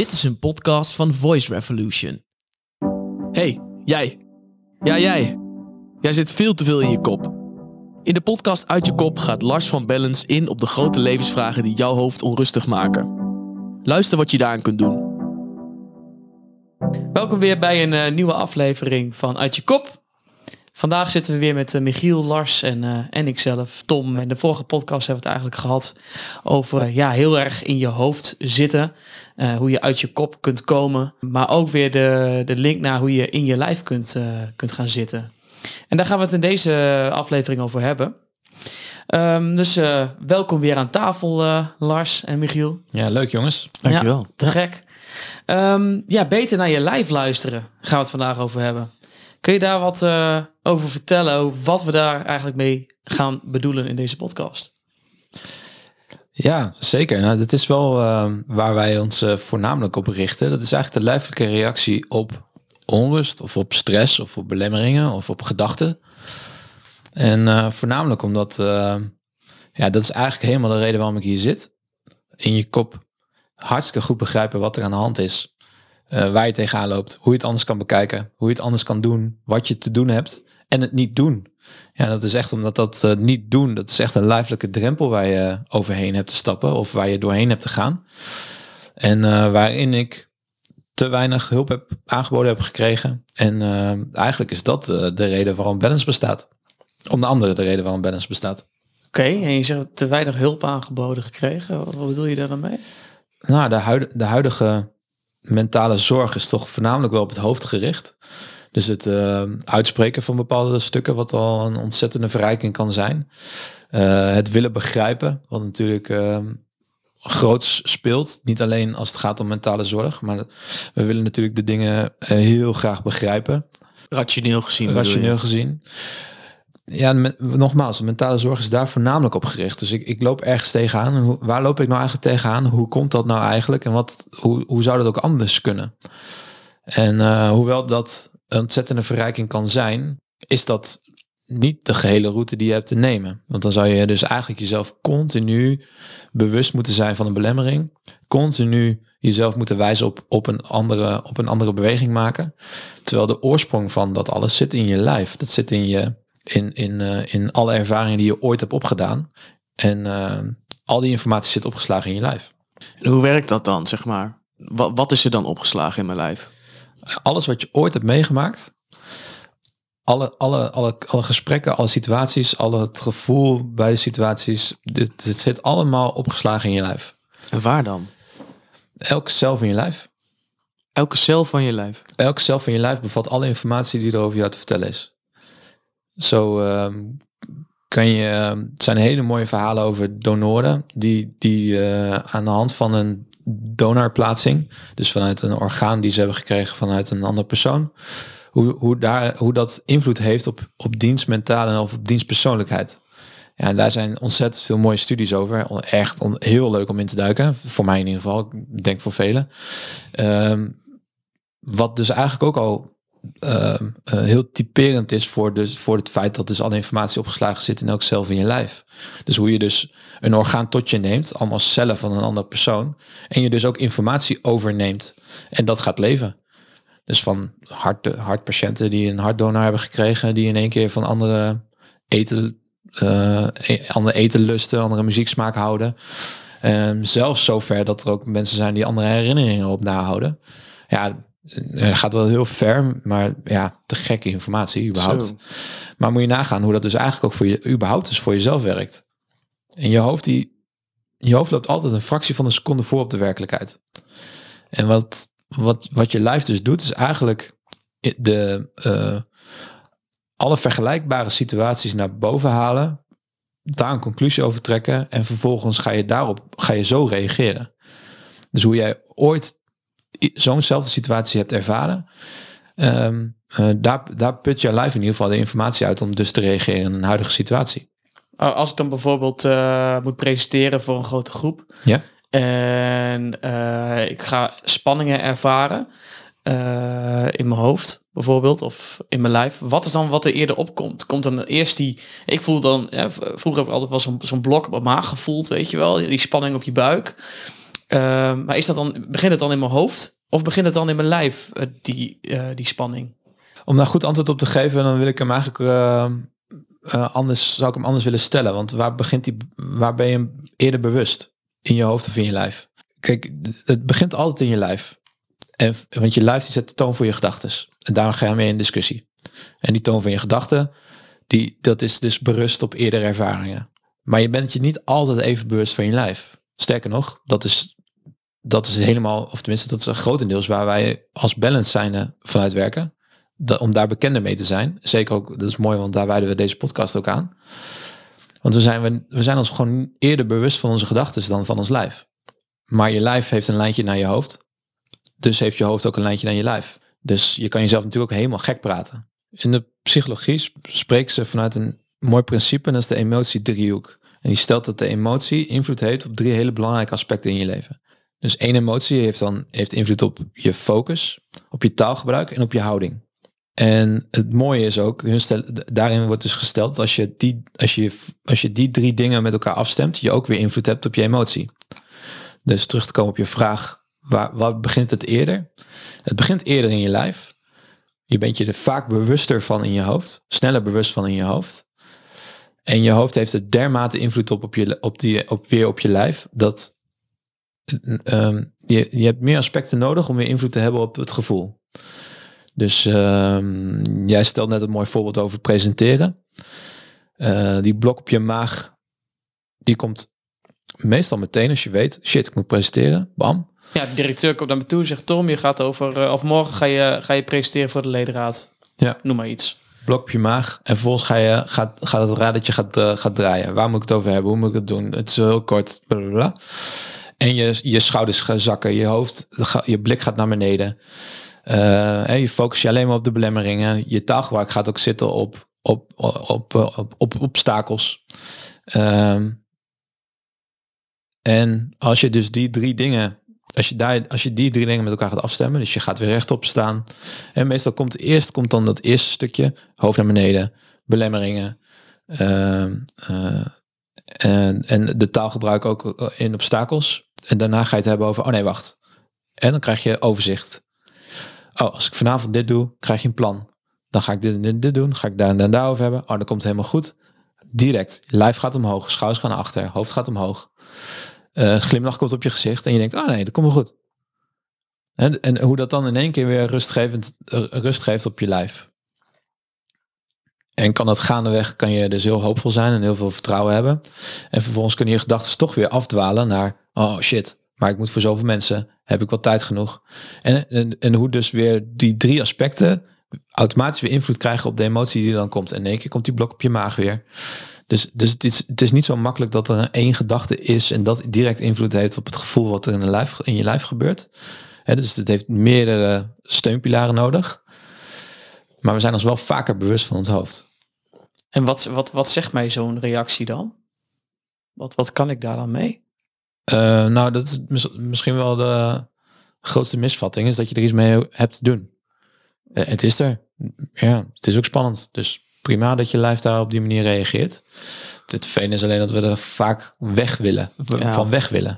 Dit is een podcast van Voice Revolution. Hey, jij. Ja, jij. Jij zit veel te veel in je kop. In de podcast Uit je Kop gaat Lars van Balance in op de grote levensvragen die jouw hoofd onrustig maken. Luister wat je daaraan kunt doen. Welkom weer bij een nieuwe aflevering van Uit je Kop. Vandaag zitten we weer met Michiel, Lars en ikzelf, Tom. In de vorige podcast hebben we het eigenlijk gehad over heel erg in je hoofd zitten. Hoe je uit je kop kunt komen. Maar ook weer de link naar hoe je in je lijf kunt gaan zitten. En daar gaan we het in deze aflevering over hebben. Dus welkom weer aan tafel, Lars en Michiel. Ja, leuk jongens. Dankjewel. Ja, te gek. Beter naar je lijf luisteren gaan we het vandaag over hebben. Kun je daar wat over vertellen, wat we daar eigenlijk mee gaan bedoelen in deze podcast? Ja, zeker. Nou, dat is wel waar wij ons voornamelijk op richten. Dat is eigenlijk de lijfelijke reactie op onrust of op stress of op belemmeringen of op gedachten. En voornamelijk omdat, dat is eigenlijk helemaal de reden waarom ik hier zit. In je kop hartstikke goed begrijpen wat er aan de hand is. Waar je tegenaan loopt, hoe je het anders kan bekijken, hoe je het anders kan doen, wat je te doen hebt en het niet doen. Ja, dat is echt omdat dat niet doen, dat is echt een lijfelijke drempel waar je overheen hebt te stappen of waar je doorheen hebt te gaan. En waarin ik te weinig hulp heb aangeboden heb gekregen. En eigenlijk is dat de reden waarom Balance bestaat. Onder andere de reden waarom Balance bestaat. Oké, en je zegt te weinig hulp aangeboden gekregen. Wat bedoel je daar dan mee? Nou, de huidige mentale zorg is toch voornamelijk wel op het hoofd gericht. Dus het uitspreken van bepaalde stukken, wat al een ontzettende verrijking kan zijn. Het willen begrijpen, wat natuurlijk groots speelt. Niet alleen als het gaat om mentale zorg, maar we willen natuurlijk de dingen heel graag begrijpen. Rationeel gezien. Ja, nogmaals, de mentale zorg is daar voornamelijk op gericht. Dus ik loop ergens tegenaan. Waar loop ik nou eigenlijk tegenaan? Hoe komt dat nou eigenlijk? En hoe zou dat ook anders kunnen? En hoewel dat een ontzettende verrijking kan zijn, is dat niet de gehele route die je hebt te nemen. Want dan zou je dus eigenlijk jezelf continu bewust moeten zijn van een belemmering. Continu jezelf moeten wijzen op een andere beweging maken. Terwijl de oorsprong van dat alles zit in je lijf. Dat zit in je... In alle ervaringen die je ooit hebt opgedaan. En al die informatie zit opgeslagen in je lijf. En hoe werkt dat dan, zeg maar? Wat is er dan opgeslagen in mijn lijf? Alles wat je ooit hebt meegemaakt. Alle gesprekken, alle situaties, al het gevoel bij de situaties. Dit zit allemaal opgeslagen in je lijf. En waar dan? Elke cel van je lijf. Elke cel van je lijf? Elke cel van je lijf bevat alle informatie die er over jou te vertellen is. Zo het zijn hele mooie verhalen over donoren die aan de hand van een donorplaatsing, dus vanuit een orgaan die ze hebben gekregen vanuit een andere persoon, hoe dat invloed heeft op dienstmentale en op dienstpersoonlijkheid. Ja, en daar zijn ontzettend veel mooie studies over. Echt heel leuk om in te duiken, voor mij in ieder geval, ik denk voor velen. Wat dus eigenlijk ook al heel typerend is voor het feit dat dus alle informatie opgeslagen zit in elk cel van je lijf. Dus hoe je dus een orgaan tot je neemt, allemaal cellen van een andere persoon, en je dus ook informatie overneemt en dat gaat leven. Dus van hartpatiënten die een hartdonor hebben gekregen, die in één keer van andere eten lusten, andere muzieksmaak houden. Zelfs zover dat er ook mensen zijn die andere herinneringen op nahouden. Ja, het gaat wel heel ver, maar ja, te gekke informatie überhaupt. Zo. Maar moet je nagaan hoe dat dus eigenlijk ook voor je überhaupt dus voor jezelf werkt. En je hoofd loopt altijd een fractie van een seconde voor op de werkelijkheid. En wat je lijf dus doet, is eigenlijk alle vergelijkbare situaties naar boven halen, daar een conclusie over trekken en vervolgens ga je zo reageren. Dus hoe jij ooit zo'nzelfde situatie hebt ervaren, daar put je lijf in ieder geval de informatie uit om dus te reageren in een huidige situatie. Als ik dan bijvoorbeeld moet presenteren voor een grote groep, ja, en ik ga spanningen ervaren in mijn hoofd bijvoorbeeld of in mijn lijf, wat is dan wat er eerder opkomt? Komt dan eerst ik voel dan, vroeger heb ik altijd wel zo'n blok op mijn maag gevoeld, weet je wel, die spanning op je buik. Maar is dat dan, begint het dan in mijn hoofd of begint het dan in mijn lijf, die spanning? Om daar goed antwoord op te geven, dan wil ik hem eigenlijk anders willen stellen. Want waar ben je hem eerder bewust? In je hoofd of in je lijf? Kijk, het begint altijd in je lijf. Want je lijf die zet de toon voor je gedachten. En daar ga je mee in discussie. En die toon van je gedachten, dat is dus berust op eerdere ervaringen. Maar je bent je niet altijd even bewust van je lijf. Sterker nog, dat is helemaal, of tenminste dat is grotendeels waar wij als balance zijnde vanuit werken. Om daar bekender mee te zijn. Zeker ook, dat is mooi, want daar wijden we deze podcast ook aan. Want we zijn ons gewoon eerder bewust van onze gedachten dan van ons lijf. Maar je lijf heeft een lijntje naar je hoofd. Dus heeft je hoofd ook een lijntje naar je lijf. Dus je kan jezelf natuurlijk ook helemaal gek praten. In de psychologie spreken ze vanuit een mooi principe, en dat is de emotiedriehoek. En die stelt dat de emotie invloed heeft op 3 hele belangrijke aspecten in je leven. Dus 1 emotie heeft invloed op je focus, op je taalgebruik en op je houding. En het mooie is ook, daarin wordt dus gesteld dat als je die 3 dingen met elkaar afstemt, je ook weer invloed hebt op je emotie. Dus terug te komen op je vraag, waar begint het eerder? Het begint eerder in je lijf. Je bent je er vaak bewuster van in je hoofd, sneller bewust van in je hoofd. En je hoofd heeft er dermate invloed op je lijf, dat je hebt meer aspecten nodig om weer invloed te hebben op het gevoel. Dus jij stelt net een mooi voorbeeld over presenteren. Die blok op je maag, die komt meestal meteen als je weet, shit, ik moet presenteren, bam. Ja, de directeur komt naar me toe en zegt, Tom, je gaat of morgen ga je presenteren voor de ledenraad. Ja. Noem maar iets. Blok op je maag en vervolgens gaat het radertje gaat draaien. Waar moet ik het over hebben? Hoe moet ik het doen? Het is heel kort. Blablabla. En je schouders gaan zakken, je hoofd, je blik gaat naar beneden. En je focus je alleen maar op de belemmeringen. Je taalgebruik gaat ook zitten op obstakels. En als je dus die drie dingen met elkaar gaat afstemmen, dus je gaat weer rechtop staan. En meestal komt dan dat eerste stukje, hoofd naar beneden, belemmeringen. En de taalgebruik ook in obstakels. En daarna ga je het hebben over, oh nee, wacht. En dan krijg je overzicht. Oh, als ik vanavond dit doe, krijg je een plan. Dan ga ik dit en dit, dit doen. Ga ik daar en daar over hebben. Oh, dan komt het helemaal goed. Direct. Lijf gaat omhoog. Schouders gaan naar achter. Hoofd gaat omhoog. Glimlach komt op je gezicht. En je denkt, oh nee, dat komt wel goed. En hoe dat dan in één keer weer rust geeft op je lijf. En kan je dus heel hoopvol zijn en heel veel vertrouwen hebben. En vervolgens kunnen je gedachten toch weer afdwalen naar, oh shit, maar ik moet voor zoveel mensen, heb ik wel tijd genoeg? En hoe dus weer die 3 aspecten automatisch weer invloed krijgen op de emotie die dan komt. En in één keer komt die blok op je maag weer. Dus het is niet zo makkelijk dat er 1 gedachte is en dat direct invloed heeft op het gevoel wat er in je lijf gebeurt. He, dus het heeft meerdere steunpilaren nodig. Maar we zijn ons wel vaker bewust van ons hoofd. En wat zegt mij zo'n reactie dan? Wat kan ik daar dan mee? Nou, dat is misschien wel de grootste misvatting, is dat je er iets mee hebt te doen. Het is er. Ja, het is ook spannend. Dus prima dat je lijf daar op die manier reageert. Het vervelende is alleen dat we er vaak weg willen.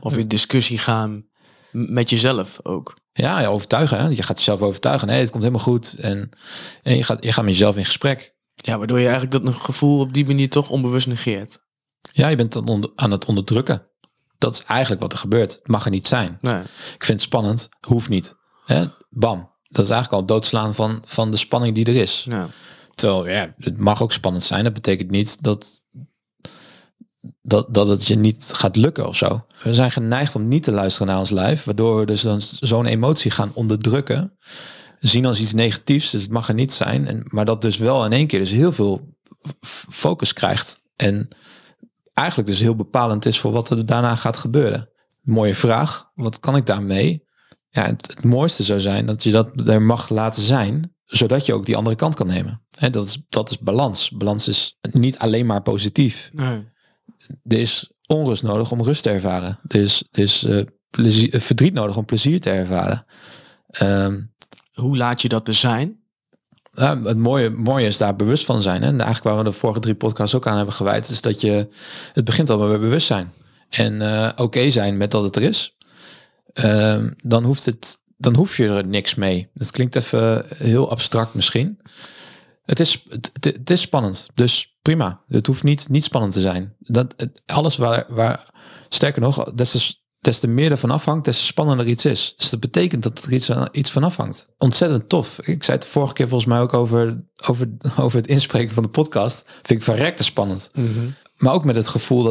Of in discussie gaan met jezelf ook. Ja, je overtuigen. Hè? Je gaat jezelf overtuigen. Nee, het komt helemaal goed. En je gaat met jezelf in gesprek. Ja, waardoor je eigenlijk dat gevoel op die manier toch onbewust negeert. Ja, je bent aan het onderdrukken. Dat is eigenlijk wat er gebeurt. Het mag er niet zijn. Nee. Ik vind het spannend. Hoeft niet. Hè? Bam. Dat is eigenlijk al het doodslaan van de spanning die er is. Ja. Terwijl, ja, het mag ook spannend zijn. Dat betekent niet dat het je niet gaat lukken of zo. We zijn geneigd om niet te luisteren naar ons lijf. Waardoor we dus dan zo'n emotie gaan onderdrukken. Zien als iets negatiefs. Dus het mag er niet zijn. Maar dat dus wel in één keer dus heel veel focus krijgt. En eigenlijk dus heel bepalend is voor wat er daarna gaat gebeuren. Mooie vraag. Wat kan ik daarmee? Ja, het mooiste zou zijn dat je dat er mag laten zijn, zodat je ook die andere kant kan nemen. Hè, dat is balans. Balans is niet alleen maar positief. Nee. Er is onrust nodig om rust te ervaren. Er is verdriet nodig om plezier te ervaren. Hoe laat je dat er zijn? Ja, het mooie is daar bewust van zijn. Hè? En eigenlijk waar we de vorige 3 podcasts ook aan hebben gewijd, is dat het begint al bij bewustzijn. En oké zijn met dat het er is. Dan hoef je er niks mee. Dat klinkt even heel abstract misschien. Het is spannend, dus prima. Het hoeft niet spannend te zijn. Alles waar, sterker nog, des te meer ervan afhangt, des te spannender iets is. Dus dat betekent dat er iets van afhangt. Ontzettend tof. Ik zei het de vorige keer volgens mij ook over het inspreken van de podcast. Vind ik verrekte spannend. Mm-hmm. Maar ook met het gevoel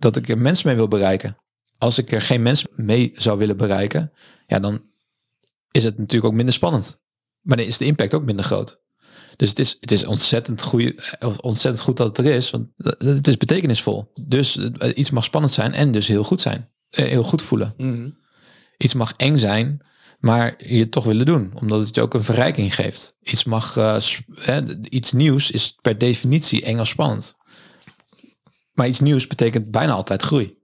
dat ik er mensen mee wil bereiken. Als ik er geen mensen mee zou willen bereiken, ja, dan is het natuurlijk ook minder spannend. Maar dan is de impact ook minder groot. Dus het is ontzettend goed dat het er is, want het is betekenisvol. Dus iets mag spannend zijn en dus heel goed zijn. Heel goed voelen. Mm-hmm. Iets mag eng zijn, maar je het toch willen doen, omdat het je ook een verrijking geeft. Iets mag iets nieuws is per definitie eng of spannend. Maar iets nieuws betekent bijna altijd groei.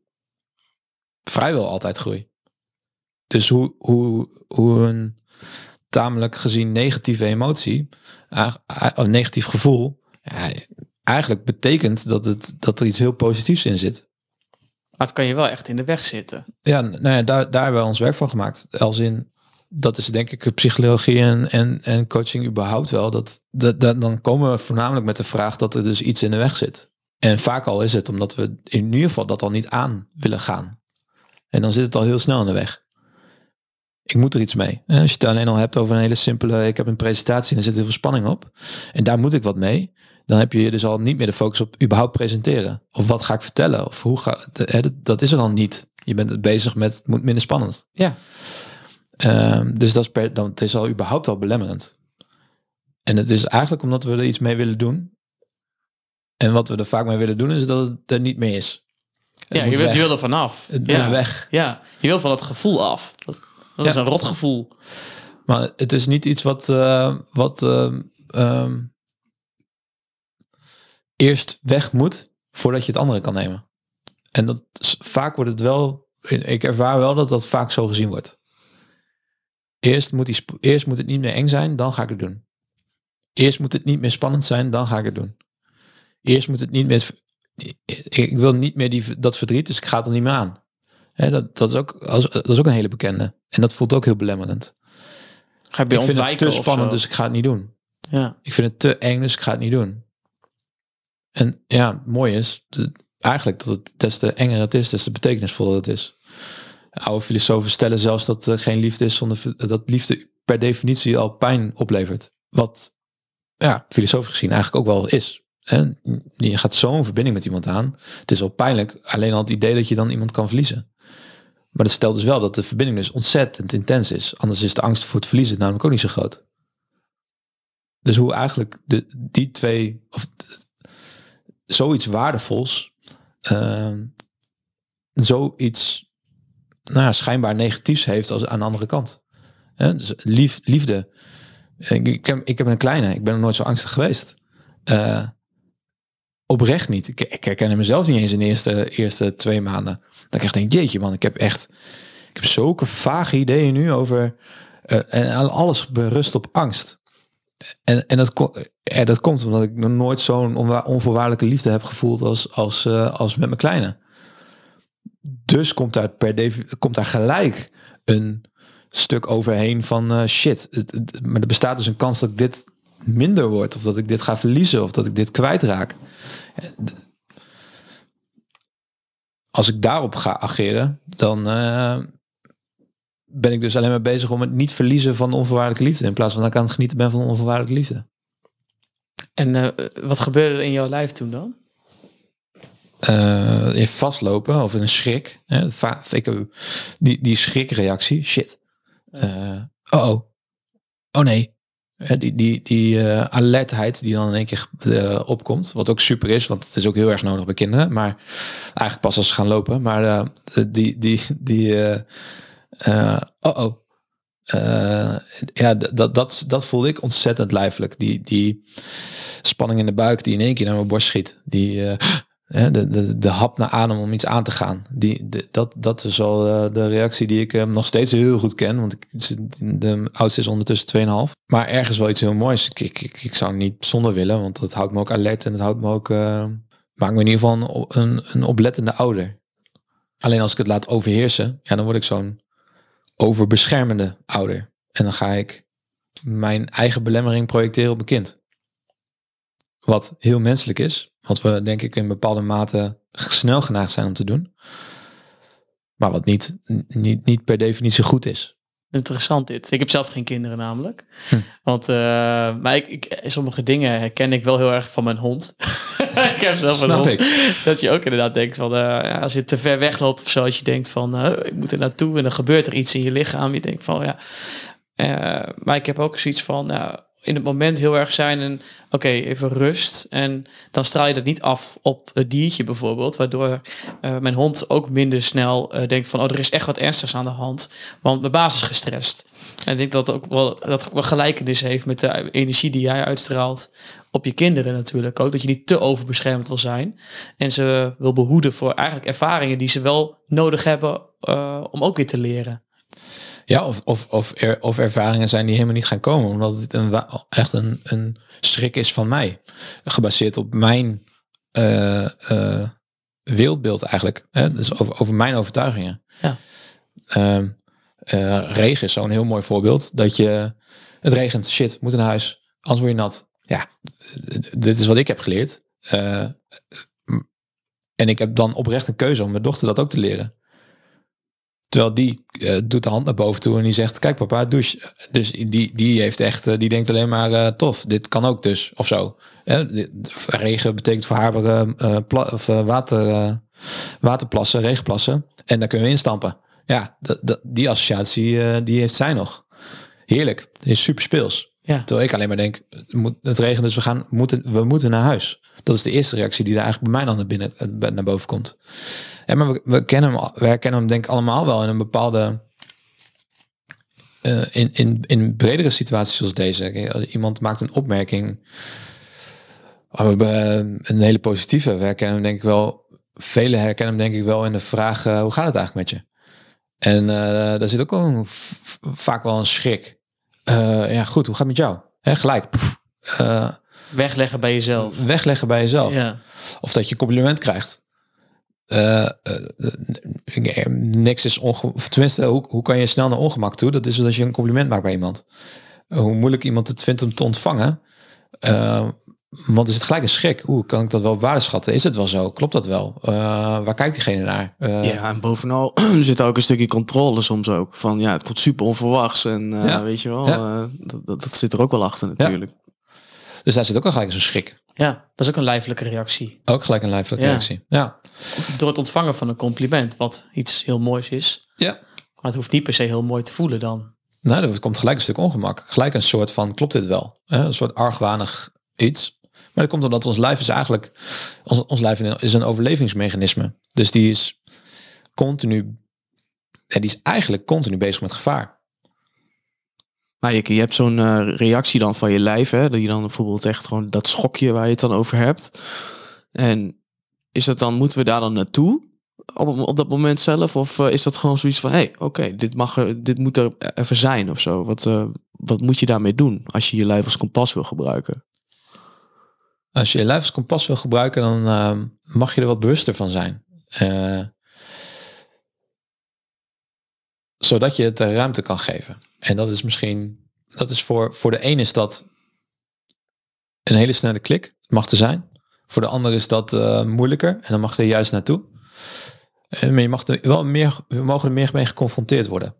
Vrijwel altijd groei. Dus hoe een tamelijk gezien negatieve emotie, een negatief gevoel, ja, eigenlijk betekent dat er iets heel positiefs in zit. Maar het kan je wel echt in de weg zitten. Ja, nou ja, daar hebben we ons werk van gemaakt. Als in, dat is denk ik psychologie en coaching überhaupt wel. Dan komen we voornamelijk met de vraag dat er dus iets in de weg zit. En vaak al is het omdat we in ieder geval dat al niet aan willen gaan. En dan zit het al heel snel in de weg. Ik moet er iets mee. Als je het alleen al hebt over een hele simpele, ik heb een presentatie en er zit heel veel spanning op. En daar moet ik wat mee. Dan heb je dus al niet meer de focus op überhaupt presenteren. Of wat ga ik vertellen? Of hoe ga dat is er al niet. Je bent bezig met het moet minder spannend. Ja. Dus het is al überhaupt al belemmerend. En het is eigenlijk omdat we er iets mee willen doen. En wat we er vaak mee willen doen is dat het er niet meer is. Ja, je wil er vanaf. Het moet weg. Ja, je wil van dat gevoel af. Dat is een rotgevoel. Maar het is niet iets wat eerst weg moet voordat je het andere kan nemen. En dat vaak wordt het wel. Ik ervaar wel dat vaak zo gezien wordt. Eerst moet het niet meer eng zijn, dan ga ik het doen. Eerst moet het niet meer spannend zijn, dan ga ik het doen. Eerst moet het niet meer. Ik wil niet meer dat verdriet, dus ik ga het er niet meer aan. Hè, dat is ook een hele bekende. En dat voelt ook heel belemmerend. Ga je bij ontwijken? Ik vind het te spannend, dus ik ga het niet doen. Ja. Ik vind het te eng, dus ik ga het niet doen. En ja, mooi is eigenlijk dat het des te enger het is, des te betekenisvoller het is. Oude filosofen stellen zelfs dat er geen liefde is zonder dat liefde per definitie al pijn oplevert. Wat ja, filosofisch gezien eigenlijk ook wel is. En je gaat zo'n verbinding met iemand aan. Het is al pijnlijk, alleen al het idee dat je dan iemand kan verliezen. Maar dat stelt dus wel dat de verbinding dus ontzettend intens is. Anders is de angst voor het verliezen namelijk ook niet zo groot. Dus hoe eigenlijk die twee, of zoiets waardevols, zoiets schijnbaar negatiefs heeft als aan de andere kant. Dus liefde. Ik heb een kleine, ik ben nog nooit zo angstig geweest. Oprecht niet. Ik herkende mezelf niet eens in de eerste 2 maanden. Dat ik echt denk, jeetje man, ik heb zulke vage ideeën nu over. En alles berust op angst. En dat komt omdat ik nog nooit zo'n onvoorwaardelijke liefde heb gevoeld als met mijn kleine. Dus komt daar gelijk een stuk overheen van shit. Maar er bestaat dus een kans dat ik dit minder wordt, of dat ik dit ga verliezen, of dat ik dit kwijtraak. Als ik daarop ga ageren, dan ben ik dus alleen maar bezig om het niet verliezen van onvoorwaardelijke liefde, in plaats van dat ik aan het genieten ben van onvoorwaardelijke liefde. En wat gebeurde er in jouw lijf toen dan? In vastlopen, of in een schrik. Ik heb die schrikreactie. Shit. Oh nee. Die alertheid die dan in één keer opkomt. Wat ook super is, want het is ook heel erg nodig bij kinderen. Maar eigenlijk pas als ze gaan lopen. Maar dat voelde ik ontzettend lijfelijk. Die spanning in de buik die in één keer naar mijn borst schiet. De hap naar adem om iets aan te gaan. Dat is al de reactie die ik nog steeds heel goed ken. Want de oudste is ondertussen 2,5. Maar ergens wel iets heel moois. Ik zou niet zonder willen. Want dat houdt me ook alert. En dat houdt me ook, maakt me in ieder geval een oplettende ouder. Alleen als ik het laat overheersen. Ja, dan word ik zo'n over beschermende ouder. En dan ga ik mijn eigen belemmering projecteren op een kind. Wat heel menselijk is. Wat we denk ik in bepaalde mate snel geneigd zijn om te doen. Maar wat niet per definitie goed is. Interessant dit. Ik heb zelf geen kinderen namelijk. Want, maar sommige dingen herken ik wel heel erg van mijn hond. Ik heb zelf een hond. Dat je ook inderdaad denkt van... als je te ver weg loopt of zo. Als je denkt van, ik moet er naartoe. En dan gebeurt er iets in je lichaam. Je denkt van, ja. Maar ik heb ook zoiets van... in het moment heel erg zijn en even rust. En dan straal je dat niet af op het diertje bijvoorbeeld. Waardoor mijn hond ook minder snel denkt van... er is echt wat ernstigs aan de hand. Want mijn baas is gestrest. En ik denk dat dat ook wel gelijkenis heeft met de energie die jij uitstraalt op je kinderen natuurlijk ook. Dat je niet te overbeschermd wil zijn. En ze wil behoeden voor eigenlijk ervaringen die ze wel nodig hebben om ook weer te leren. Ja, of ervaringen zijn die helemaal niet gaan komen. Omdat het echt een schrik is van mij. Gebaseerd op mijn wereldbeeld eigenlijk. Hè? Dus over mijn overtuigingen. Ja. Regen is zo'n heel mooi voorbeeld. Dat het regent, shit, moet naar huis. Anders word je nat. Ja, dit is wat ik heb geleerd. En ik heb dan oprecht een keuze om mijn dochter dat ook te leren. Terwijl die doet de hand naar boven toe en die zegt... kijk papa, douche. Dus die heeft echt, die denkt alleen maar... tof, dit kan ook dus, of zo. Regen betekent voor haar waterplassen, regenplassen. En daar kunnen we instampen. Ja, die associatie die heeft zij nog. Heerlijk, is super speels. Ja. Terwijl ik alleen maar denk, het regent dus we moeten naar huis. Dat is de eerste reactie die er eigenlijk bij mij dan naar boven komt. En maar we herkennen hem denk ik allemaal wel in een bepaalde... in bredere situaties zoals deze. Iemand maakt een opmerking. Een hele positieve. Velen herkennen hem denk ik wel in de vraag... hoe gaat het eigenlijk met je? En daar zit ook vaak wel een schrik. Ja goed, hoe gaat het met jou? Gelijk. Wegleggen bij jezelf. Ja. Of dat je een compliment krijgt. Niks is ongemak. Tenminste, hoe kan je snel naar ongemak toe? Dat is dus als je een compliment maakt bij iemand. Hoe moeilijk iemand het vindt om te ontvangen. Want is het gelijk een schrik. Kan ik dat wel waardeschatten? Is het wel zo? Klopt dat wel? Waar kijkt diegene naar? Ja, en bovenal zit ook een stukje controle soms ook. Van ja, het komt super onverwachts. En ja. Weet je wel, ja. Dat zit er ook wel achter natuurlijk. Ja. Dus daar zit ook al gelijk zo'n schrik. Ja, dat is ook een lijfelijke reactie. Ja. Door het ontvangen van een compliment, wat iets heel moois is. Ja. Maar het hoeft niet per se heel mooi te voelen dan. Nou, dat komt gelijk een stuk ongemak. Gelijk een soort van, klopt dit wel? Een soort argwanig iets. Maar dat komt omdat ons lijf is eigenlijk... Ons lijf is een overlevingsmechanisme. Dus die is continu... En die is eigenlijk continu bezig met gevaar. Maar je hebt zo'n reactie dan van je lijf, hè, dat je dan bijvoorbeeld echt gewoon dat schokje waar je het dan over hebt. En is dat dan, moeten we daar dan naartoe op dat moment zelf? Of is dat gewoon zoiets van, dit moet er even zijn of zo? Wat moet je daarmee doen als je je lijf als kompas wil gebruiken? Als je je lijf als kompas wil gebruiken, dan mag je er wat bewuster van zijn. Zodat je het ruimte kan geven. En dat is misschien... Dat is voor de een is dat... een hele snelle klik. Mag er zijn. Voor de ander is dat moeilijker. En dan mag je er juist naartoe. Maar je mag er wel meer... We mogen er meer mee geconfronteerd worden.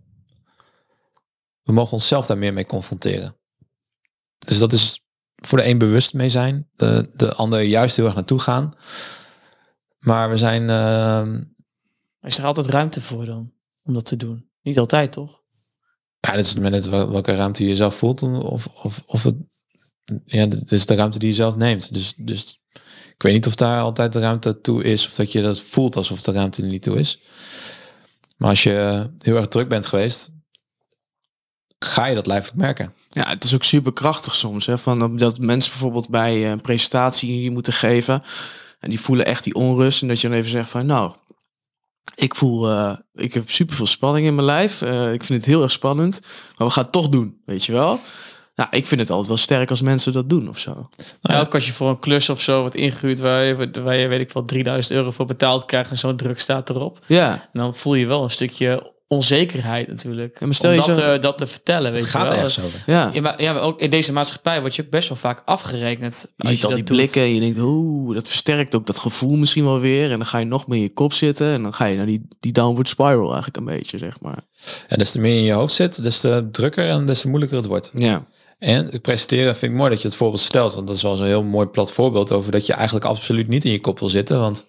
We mogen onszelf daar meer mee confronteren. Dus dat is voor de een bewust mee zijn. De ander juist heel erg naartoe gaan. Maar we zijn... Is er altijd ruimte voor dan? Om dat te doen? Niet altijd, toch? Ja, dat is het moment welke ruimte je zelf voelt. Dit is de ruimte die je zelf neemt. Dus ik weet niet of daar altijd de ruimte toe is. Of dat je dat voelt alsof de ruimte er niet toe is. Maar als je heel erg druk bent geweest, ga je dat lijfelijk merken. Ja, het is ook super krachtig soms. Hè? Van dat mensen bijvoorbeeld bij een presentatie die moeten geven. En die voelen echt die onrust. En dat je dan even zegt van nou... Ik heb super veel spanning in mijn lijf. Ik vind het heel erg spannend. Maar we gaan het toch doen, weet je wel. Nou, ik vind het altijd wel sterk als mensen dat doen of zo. Nou, ook als je voor een klus of zo wordt ingehuurd... waar je weet ik wel, 3000 euro voor betaald krijgt... en zo'n druk staat erop. Ja. En dan voel je wel een stukje onzekerheid natuurlijk. Maar stel om dat, dat te vertellen, weet je wel. Het gaat ergens over. Ja, maar ook in deze maatschappij word je best wel vaak afgerekend. Je ziet al die blikken en je denkt, dat versterkt ook dat gevoel misschien wel weer. En dan ga je nog meer in je kop zitten. En dan ga je naar die downward spiral eigenlijk een beetje, zeg maar. Ja, dus te meer in je hoofd zit, dus te drukker en des te moeilijker het wordt. Ja. En presenteren vind ik mooi dat je het voorbeeld stelt. Want dat is wel zo'n heel mooi plat voorbeeld over dat je eigenlijk absoluut niet in je kop wil zitten. Want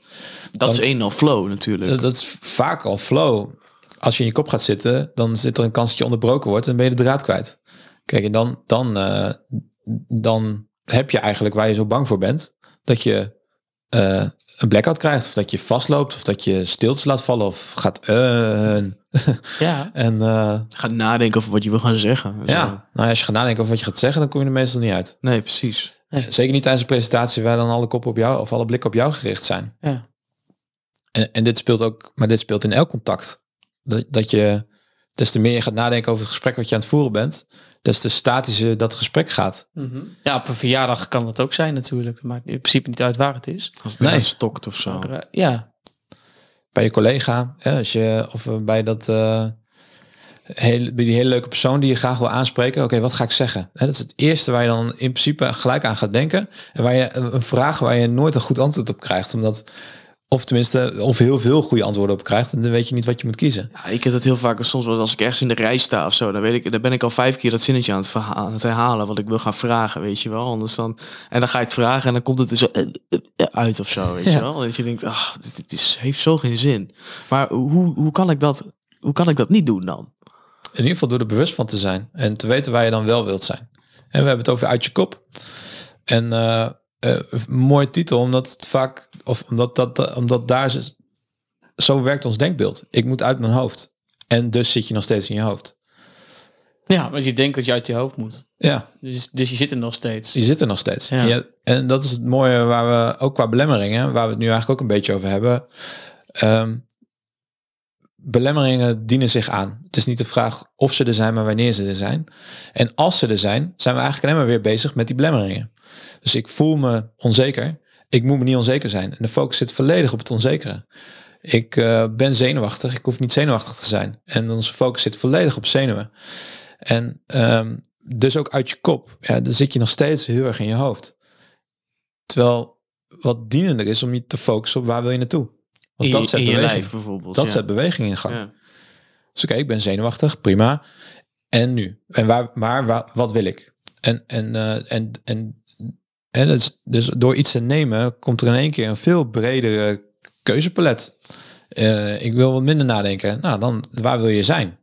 dat is één al flow natuurlijk. Dat is vaak al flow. Als je in je kop gaat zitten, dan zit er een kans dat je onderbroken wordt en ben je de draad kwijt. Kijk, en dan heb je eigenlijk waar je zo bang voor bent, dat je een blackout krijgt. Of dat je vastloopt, of dat je stiltes laat vallen, of gaat... Ja. En gaat nadenken over wat je wil gaan zeggen. Zo. Ja, als je gaat nadenken over wat je gaat zeggen, dan kom je er meestal niet uit. Nee, precies. Nee. Zeker niet tijdens een presentatie waar dan alle koppen op jou of alle blikken op jou gericht zijn. Ja. En dit speelt ook, maar dit speelt in elk contact. Dat je, des te meer je gaat nadenken over het gesprek wat je aan het voeren bent, des te statischer dat gesprek gaat. Mm-hmm. Ja, op een verjaardag kan dat ook zijn natuurlijk. Het maakt in principe niet uit waar het is. Als het stokt of zo. Ja. Bij je collega, bij die hele leuke persoon die je graag wil aanspreken. Oké, wat ga ik zeggen? Hè, dat is het eerste waar je dan in principe gelijk aan gaat denken. En waar je een vraag waar je nooit een goed antwoord op krijgt, of heel veel goede antwoorden op krijgt. En dan weet je niet wat je moet kiezen. Ja, ik heb dat heel vaak soms wel als ik ergens in de rij sta of zo. Dan ben ik al 5 keer dat zinnetje aan het herhalen. Wat ik wil gaan vragen, weet je wel. Anders dan ga je het vragen en dan komt het er zo uit of zo, weet je wel. Dat je denkt, dit heeft zo geen zin. Maar hoe kan ik dat niet doen dan? In ieder geval door er bewust van te zijn. En te weten waar je dan wel wilt zijn. En we hebben het over uit je kop. En... mooi titel, omdat daar zo werkt ons denkbeeld. Ik moet uit mijn hoofd. En dus zit je nog steeds in je hoofd. Ja, want je denkt dat je uit je hoofd moet. Ja. Dus je zit er nog steeds. Ja. En dat is het mooie waar we ook qua belemmeringen, waar we het nu eigenlijk ook een beetje over hebben. Belemmeringen dienen zich aan. Het is niet de vraag of ze er zijn, maar wanneer ze er zijn. En als ze er zijn, zijn we eigenlijk alleen maar weer bezig met die belemmeringen. Dus ik voel me onzeker. Ik moet me niet onzeker zijn. En de focus zit volledig op het onzekere. Ik ben zenuwachtig. Ik hoef niet zenuwachtig te zijn. En onze focus zit volledig op zenuwen. En dus ook uit je kop. Ja, dan zit je nog steeds heel erg in je hoofd. Terwijl wat dienender is om je te focussen op waar wil je naartoe. Want dat zet beweging. Lijf bijvoorbeeld. Dat zet beweging in gang. Ja. Dus oké, ik ben zenuwachtig. Prima. En nu? Wat wil ik? En dus door iets te nemen komt er in één keer een veel bredere keuzepalet. Ik wil wat minder nadenken. Nou, dan waar wil je zijn?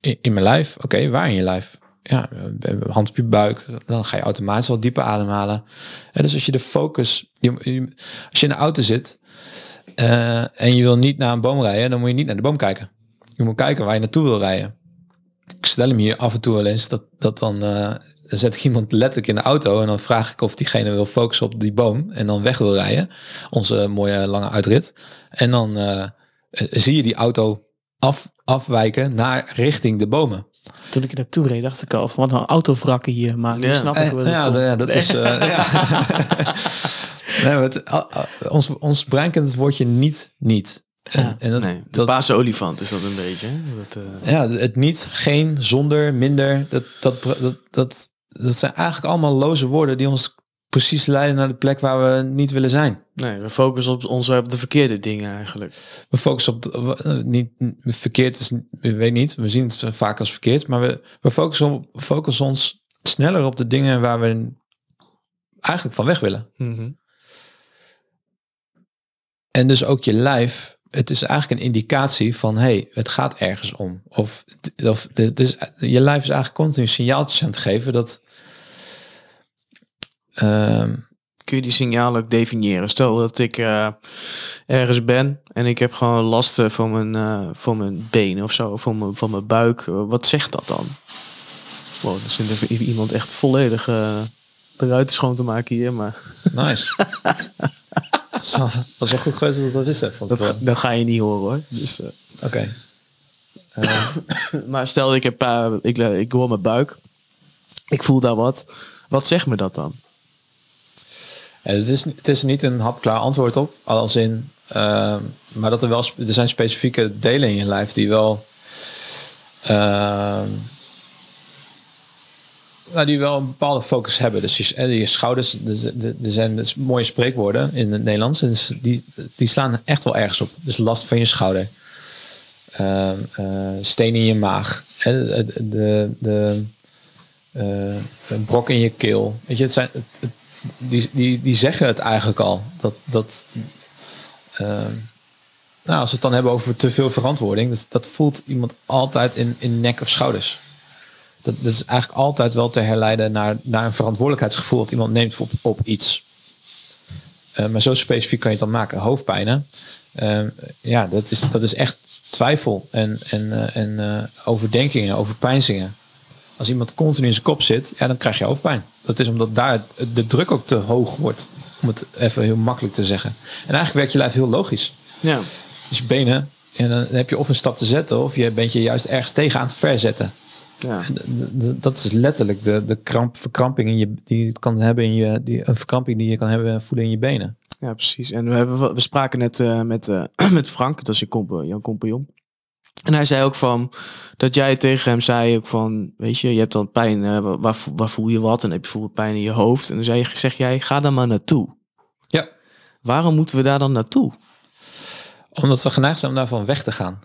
In mijn lijf? Oké, waar in je lijf? Ja, hand op je buik. Dan ga je automatisch wat dieper ademhalen. En dus als je de focus... als je in de auto zit en je wil niet naar een boom rijden, dan moet je niet naar de boom kijken. Je moet kijken waar je naartoe wil rijden. Ik stel hem hier af en toe wel eens dat dan... Dan zet ik iemand letterlijk in de auto en dan vraag ik of diegene wil focussen op die boom en dan weg wil rijden. Onze mooie lange uitrit. En dan zie je die auto afwijken naar richting de bomen. Toen ik er naartoe reed, dacht ik al van wat een autovrakken hier. Maar nu snap ik wel. Dat is... Ons brein kent het woordje niet. De Paarse olifant is dat een beetje. Het niet, geen, zonder, minder. Dat zijn eigenlijk allemaal loze woorden die ons precies leiden naar de plek waar we niet willen zijn. Nee, we focussen op de verkeerde dingen eigenlijk. We focussen op... verkeerd is... Ik weet niet, we zien het vaak als verkeerd. Maar we focussen ons sneller op de dingen waar we eigenlijk van weg willen. Mm-hmm. En dus ook je lijf... Het is eigenlijk een indicatie van... het gaat ergens om. Je lijf is eigenlijk continu signaaltjes aan het geven dat... Kun je die signalen ook definiëren? Stel dat ik ergens ben en ik heb gewoon last van mijn been of zo, van mijn buik. Wat zegt dat dan? Wow, er zit even iemand echt volledig eruit schoon te maken hier, maar... Nice. Dat is wel goed geweest dat dat is. Dat ga je niet horen hoor. Dus, Oké. Maar stel ik hoor mijn buik. Ik voel daar wat. Wat zegt me dat dan? Ja, het is niet een hapklaar antwoord op. Maar er zijn specifieke delen in je lijf die wel Die wel een bepaalde focus hebben. Dus je schouders, er zijn dus mooie spreekwoorden in het Nederlands. Dus die slaan echt wel ergens op. Dus last van je schouder. Steen in je maag. Een brok in je keel. Weet je, het zijn, die zeggen het eigenlijk al. Als we het dan hebben over te veel verantwoording. Dat voelt iemand altijd in nek of schouders. Dat is eigenlijk altijd wel te herleiden naar een verantwoordelijkheidsgevoel dat iemand neemt op iets. Maar zo specifiek kan je het dan maken. Hoofdpijnen. Dat is echt twijfel en overdenkingen, overpeinzingen. Als iemand continu in zijn kop zit, ja, dan krijg je hoofdpijn. Dat is omdat daar de druk ook te hoog wordt. Om het even heel makkelijk te zeggen. En eigenlijk werkt je lijf heel logisch. Ja. Dus benen, en dan heb je of een stap te zetten, of je bent je juist ergens tegen aan het verzetten. Ja. Dat is letterlijk de verkramping die je kan voelen in je benen. Ja, precies. En we spraken net met Frank, dat is jouw compagnon. En hij zei ook van dat jij tegen hem zei ook van, weet je hebt dan pijn, waar voel je wat? En dan heb je bijvoorbeeld pijn in je hoofd. En dan zeg jij, ga daar maar naartoe. Ja. Waarom moeten we daar dan naartoe? Omdat we geneigd zijn om daarvan weg te gaan.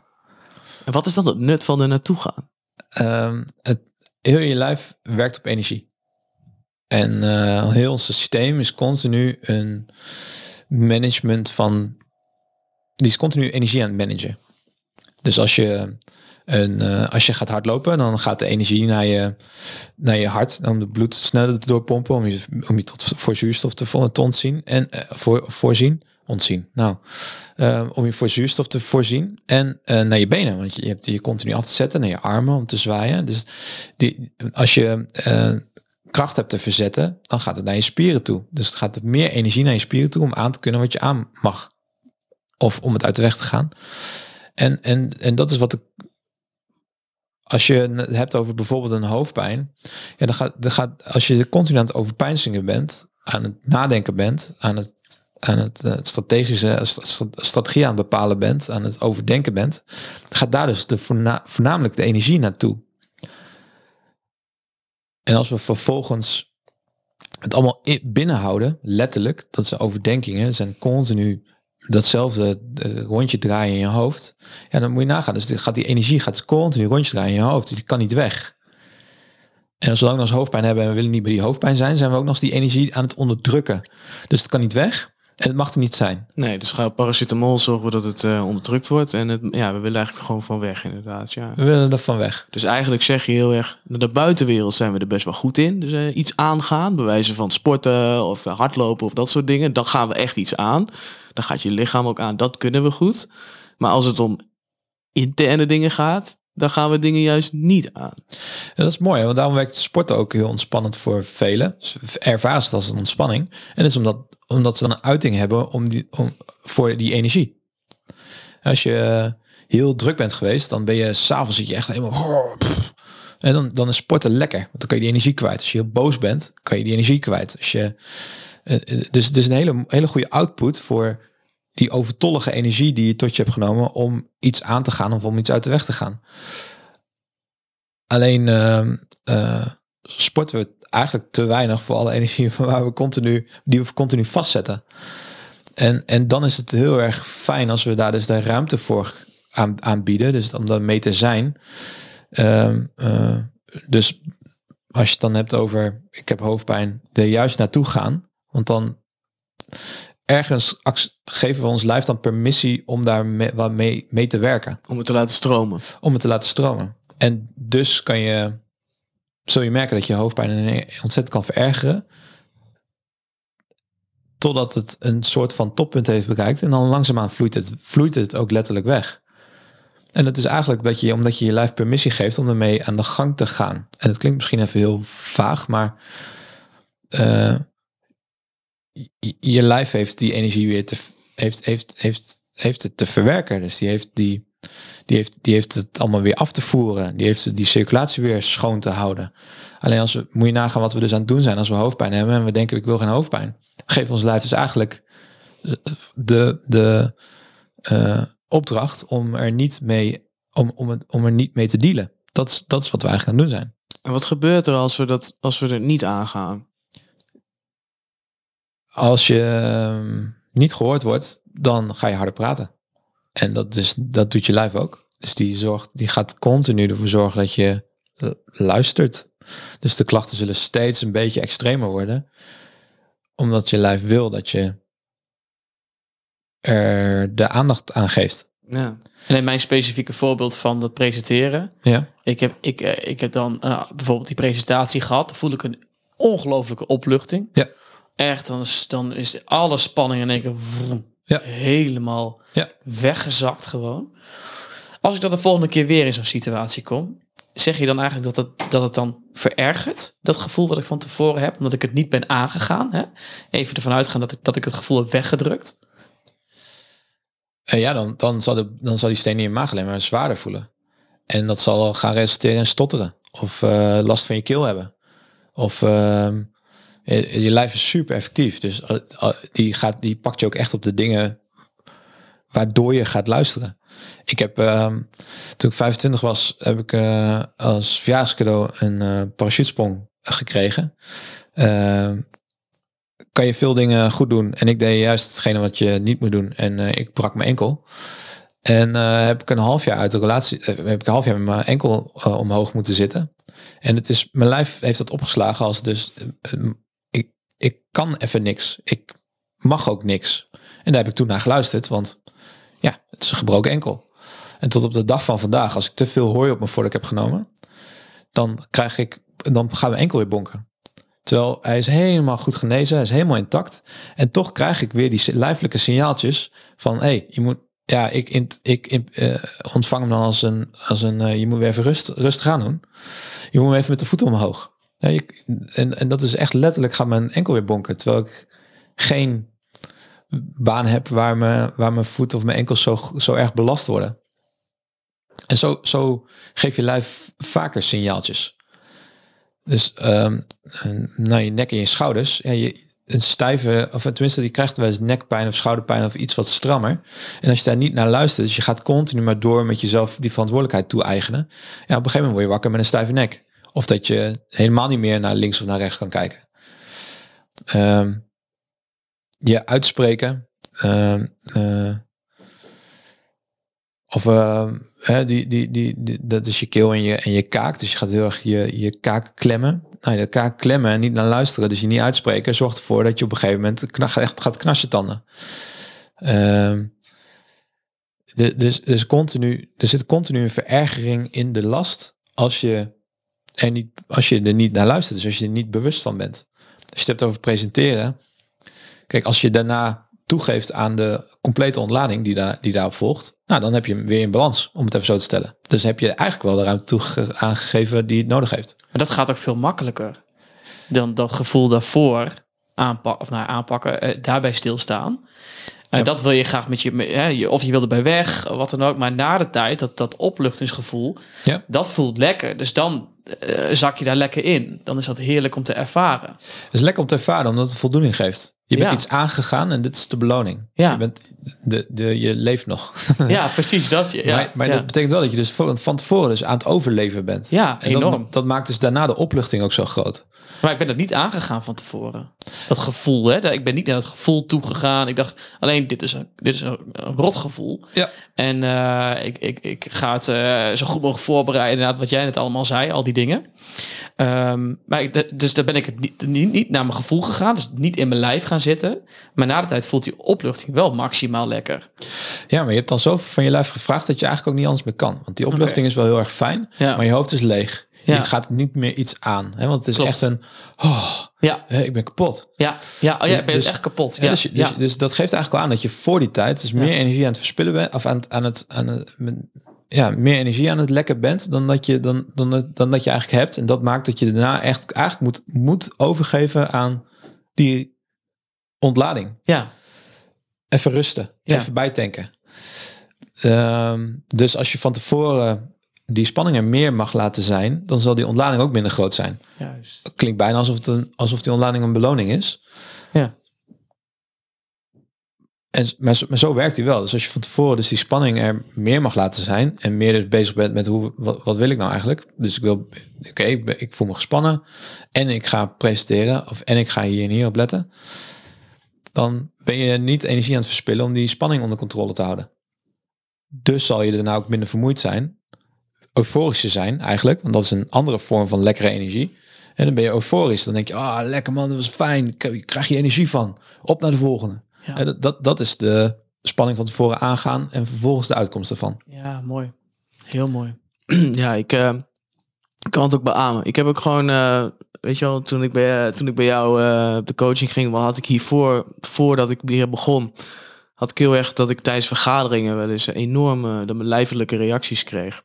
En wat is dan het nut van er naartoe gaan? Heel je lijf werkt op energie. En heel ons systeem is continu een management van... Die is continu energie aan het managen. Dus als je gaat hardlopen, dan gaat de energie naar je hart. Om de bloed sneller te doorpompen. Om je voor zuurstof te ontzien. Om je voor zuurstof te voorzien en naar je benen, want je hebt die continu af te zetten, naar je armen om te zwaaien. Dus als je kracht hebt te verzetten, dan gaat het naar je spieren toe. Dus het gaat meer energie naar je spieren toe om aan te kunnen wat je aan mag, of om het uit de weg te gaan. En dat is wat als je het hebt over bijvoorbeeld een hoofdpijn, ja, dan gaat als je continu aan het overpeinzingen bent, aan het nadenken bent, aan het strategie aan het bepalen bent, aan het overdenken bent, gaat daar dus voornamelijk de energie naartoe. En als we vervolgens het allemaal binnenhouden, letterlijk, dat zijn overdenkingen, zijn continu datzelfde rondje draaien in je hoofd, ja, dan moet je nagaan. Dus die energie gaat continu rondjes draaien in je hoofd, dus die kan niet weg. En zolang we als hoofdpijn hebben en we willen niet bij die hoofdpijn zijn, zijn we ook nog eens die energie aan het onderdrukken. Dus het kan niet weg. En het mag er niet zijn. Nee, dus ga paracetamol zorgen dat het onderdrukt wordt. En we willen eigenlijk gewoon van weg, inderdaad. Ja. We willen er van weg. Dus eigenlijk zeg je heel erg, naar de buitenwereld zijn we er best wel goed in. Dus iets aangaan, bij wijze van sporten of hardlopen of dat soort dingen. Dan gaan we echt iets aan. Dan gaat je lichaam ook aan, dat kunnen we goed. Maar als het om interne dingen gaat, dan gaan we dingen juist niet aan. En dat is mooi, want daarom werkt sporten ook heel ontspannend voor velen. Ze ervaren het als een ontspanning. En dat is omdat ze dan een uiting hebben voor die energie. Als je heel druk bent geweest, dan ben je 's avonds zit je echt helemaal... En dan is sporten lekker, want dan kan je die energie kwijt. Als je heel boos bent, kan je die energie kwijt. Dus een hele goede output voor die overtollige energie die je tot je hebt genomen om iets aan te gaan of om iets uit de weg te gaan. Alleen sporten we eigenlijk te weinig voor alle energie die we continu vastzetten. En dan is het heel erg fijn als we daar dus de ruimte voor aanbieden. Dus om daar mee te zijn. Dus als je het dan hebt over ik heb hoofdpijn, er juist naartoe gaan. Want dan ergens geven we ons lijf dan permissie om daar mee te werken. Om het te laten stromen. En dus zul je merken dat je hoofdpijn ontzettend kan verergeren. Totdat het een soort van toppunt heeft bereikt. En dan langzaamaan vloeit het ook letterlijk weg. En dat is eigenlijk omdat je je lijf permissie geeft om ermee aan de gang te gaan. En het klinkt misschien even heel vaag, maar... je lijf heeft die energie weer heeft het te verwerken. Dus die heeft het allemaal weer af te voeren. Die heeft die circulatie weer schoon te houden. Alleen moet je nagaan wat we dus aan het doen zijn als we hoofdpijn hebben en we denken ik wil geen hoofdpijn. Geef ons lijf dus eigenlijk de opdracht om er niet mee te dealen. Dat is wat we eigenlijk aan het doen zijn. En wat gebeurt er als we er niet aangaan? Als je niet gehoord wordt, dan ga je harder praten. En dat doet je lijf ook. Dus die gaat continu ervoor zorgen dat je luistert. Dus de klachten zullen steeds een beetje extremer worden. Omdat je lijf wil dat je er de aandacht aan geeft. Ja. En in mijn specifieke voorbeeld van dat presenteren. Ja. Ik heb dan bijvoorbeeld die presentatie gehad. Dan voel ik een ongelooflijke opluchting. Ja. Echt, dan is alle spanning in één keer helemaal weggezakt gewoon. Als ik dan de volgende keer weer in zo'n situatie kom, zeg je dan eigenlijk dat het dan verergert? Dat gevoel wat ik van tevoren heb, omdat ik het niet ben aangegaan. Hè? Even ervan uitgaan dat ik het gevoel heb weggedrukt. En ja, dan zal die steen in je maag alleen maar zwaarder voelen. En dat zal gaan resulteren in stotteren. Of last van je keel hebben. Of je lijf is super effectief. Dus die pakt je ook echt op de dingen waardoor je gaat luisteren. Ik heb, toen ik 25 was, heb ik als verjaarscadeau een parachutesprong gekregen. Kan je veel dingen goed doen. En ik deed juist hetgene wat je niet moet doen. En ik brak mijn enkel. En heb ik een half jaar uit de relatie. Heb ik een half jaar met mijn enkel omhoog moeten zitten. En het is, mijn lijf heeft dat opgeslagen als dus. Ik kan even niks. Ik mag ook niks. En daar heb ik toen naar geluisterd. Want ja, het is een gebroken enkel. En tot op de dag van vandaag. Als ik te veel hooi op me voordat ik heb genomen. Dan gaat mijn enkel weer bonken. Terwijl hij is helemaal goed genezen. Hij is helemaal intact. En toch krijg ik weer die lijfelijke signaaltjes. Van je moet. Ja, ik ontvang hem dan als een je moet weer even rustig aan doen. Je moet hem even met de voeten omhoog. Ja, en dat is echt letterlijk gaat mijn enkel weer bonken. Terwijl ik geen baan heb waar mijn voet of mijn enkels zo erg belast worden. En zo geef je lijf vaker signaaltjes. Dus je nek en je schouders. Ja, een stijve, of tenminste die krijgt wel eens nekpijn of schouderpijn of iets wat strammer. En als je daar niet naar luistert, dus je gaat continu maar door met jezelf die verantwoordelijkheid toe-eigenen. Ja, op een gegeven moment word je wakker met een stijve nek. Of dat je helemaal niet meer naar links of naar rechts kan kijken. Je uitspreken. Dat is je keel en je kaak. Dus je gaat heel erg je kaak klemmen. Nou, je kaak klemmen en niet naar luisteren. Dus je niet uitspreken. Zorgt ervoor dat je op een gegeven moment echt gaat knarsen tanden. Er zit continu een verergering in de last. Als je er niet naar luistert. Dus als je er niet bewust van bent. Als je het hebt over presenteren. Kijk, als je daarna toegeeft aan de complete ontlading die daarop volgt, nou, dan heb je hem weer in balans, om het even zo te stellen. Dus heb je eigenlijk wel de ruimte aangegeven die het nodig heeft. Maar dat gaat ook veel makkelijker dan dat gevoel daarvoor aanpakken, daarbij stilstaan. Dat wil je graag met je, of je wil erbij weg, wat dan ook. Maar na de tijd, dat opluchtingsgevoel, dat voelt lekker. Dus dan zak je daar lekker in. Dan is dat heerlijk om te ervaren. Het is lekker om te ervaren, omdat het voldoening geeft. Je bent iets aangegaan en dit is de beloning. Ja. Je bent je leeft nog. Ja, precies dat. Ja. Maar dat betekent wel dat je dus van tevoren dus aan het overleven bent. Ja, en enorm. Dat maakt dus daarna de opluchting ook zo groot. Maar ik ben dat niet aangegaan van tevoren. Dat gevoel, hè? Ik ben niet naar dat gevoel toegegaan. Ik dacht, alleen dit is een rotgevoel. Ja. En ik ga het zo goed mogelijk voorbereiden. Inderdaad, wat jij net allemaal zei, al die dingen. Dus daar ben ik het niet naar mijn gevoel gegaan. Dus niet in mijn lijf gaan zitten. Maar na de tijd voelt die opluchting wel maximaal lekker. Ja, maar je hebt dan zoveel van je lijf gevraagd dat je eigenlijk ook niet anders meer kan. Want die opluchting is wel heel erg fijn, maar je hoofd is leeg. Ja. Je gaat niet meer iets aan. Hè? Want het is echt een... Oh, ik ben kapot. Ik ben echt kapot. Ja. Dus dat geeft eigenlijk al aan dat je voor die tijd dus meer energie aan het verspillen bent. Of meer energie aan het lekken bent dan dat je eigenlijk hebt. En dat maakt dat je daarna echt eigenlijk moet overgeven aan die ontlading. Ja. Even rusten. Ja. Even bijtanken. Dus als je van tevoren die spanning er meer mag laten zijn, dan zal die ontlading ook minder groot zijn. Juist. Dat klinkt bijna alsof die ontlading een beloning is. Ja. En, maar zo werkt hij wel. Dus als je van tevoren dus die spanning er meer mag laten zijn en meer dus bezig bent met wat wil ik nou eigenlijk? Dus ik wil, ik voel me gespannen en ik ga presenteren en ik ga hier en hier op letten. Dan ben je niet energie aan het verspillen om die spanning onder controle te houden. Dus zal je daarna ook minder vermoeid zijn, euforischer zijn eigenlijk, want dat is een andere vorm van lekkere energie. En dan ben je euforisch, dan denk je, lekker man, dat was fijn, krijg je energie van, op naar de volgende. Ja. Dat is de spanning van tevoren aangaan en vervolgens de uitkomst ervan. Ja, mooi. Heel mooi. Ja, ik kan het ook beamen. Ik heb ook gewoon, weet je wel, toen ik bij jou op de coaching ging, had ik hiervoor, voordat ik hier begon, had ik heel erg dat ik tijdens vergaderingen wel eens enorme lijfelijke reacties kreeg.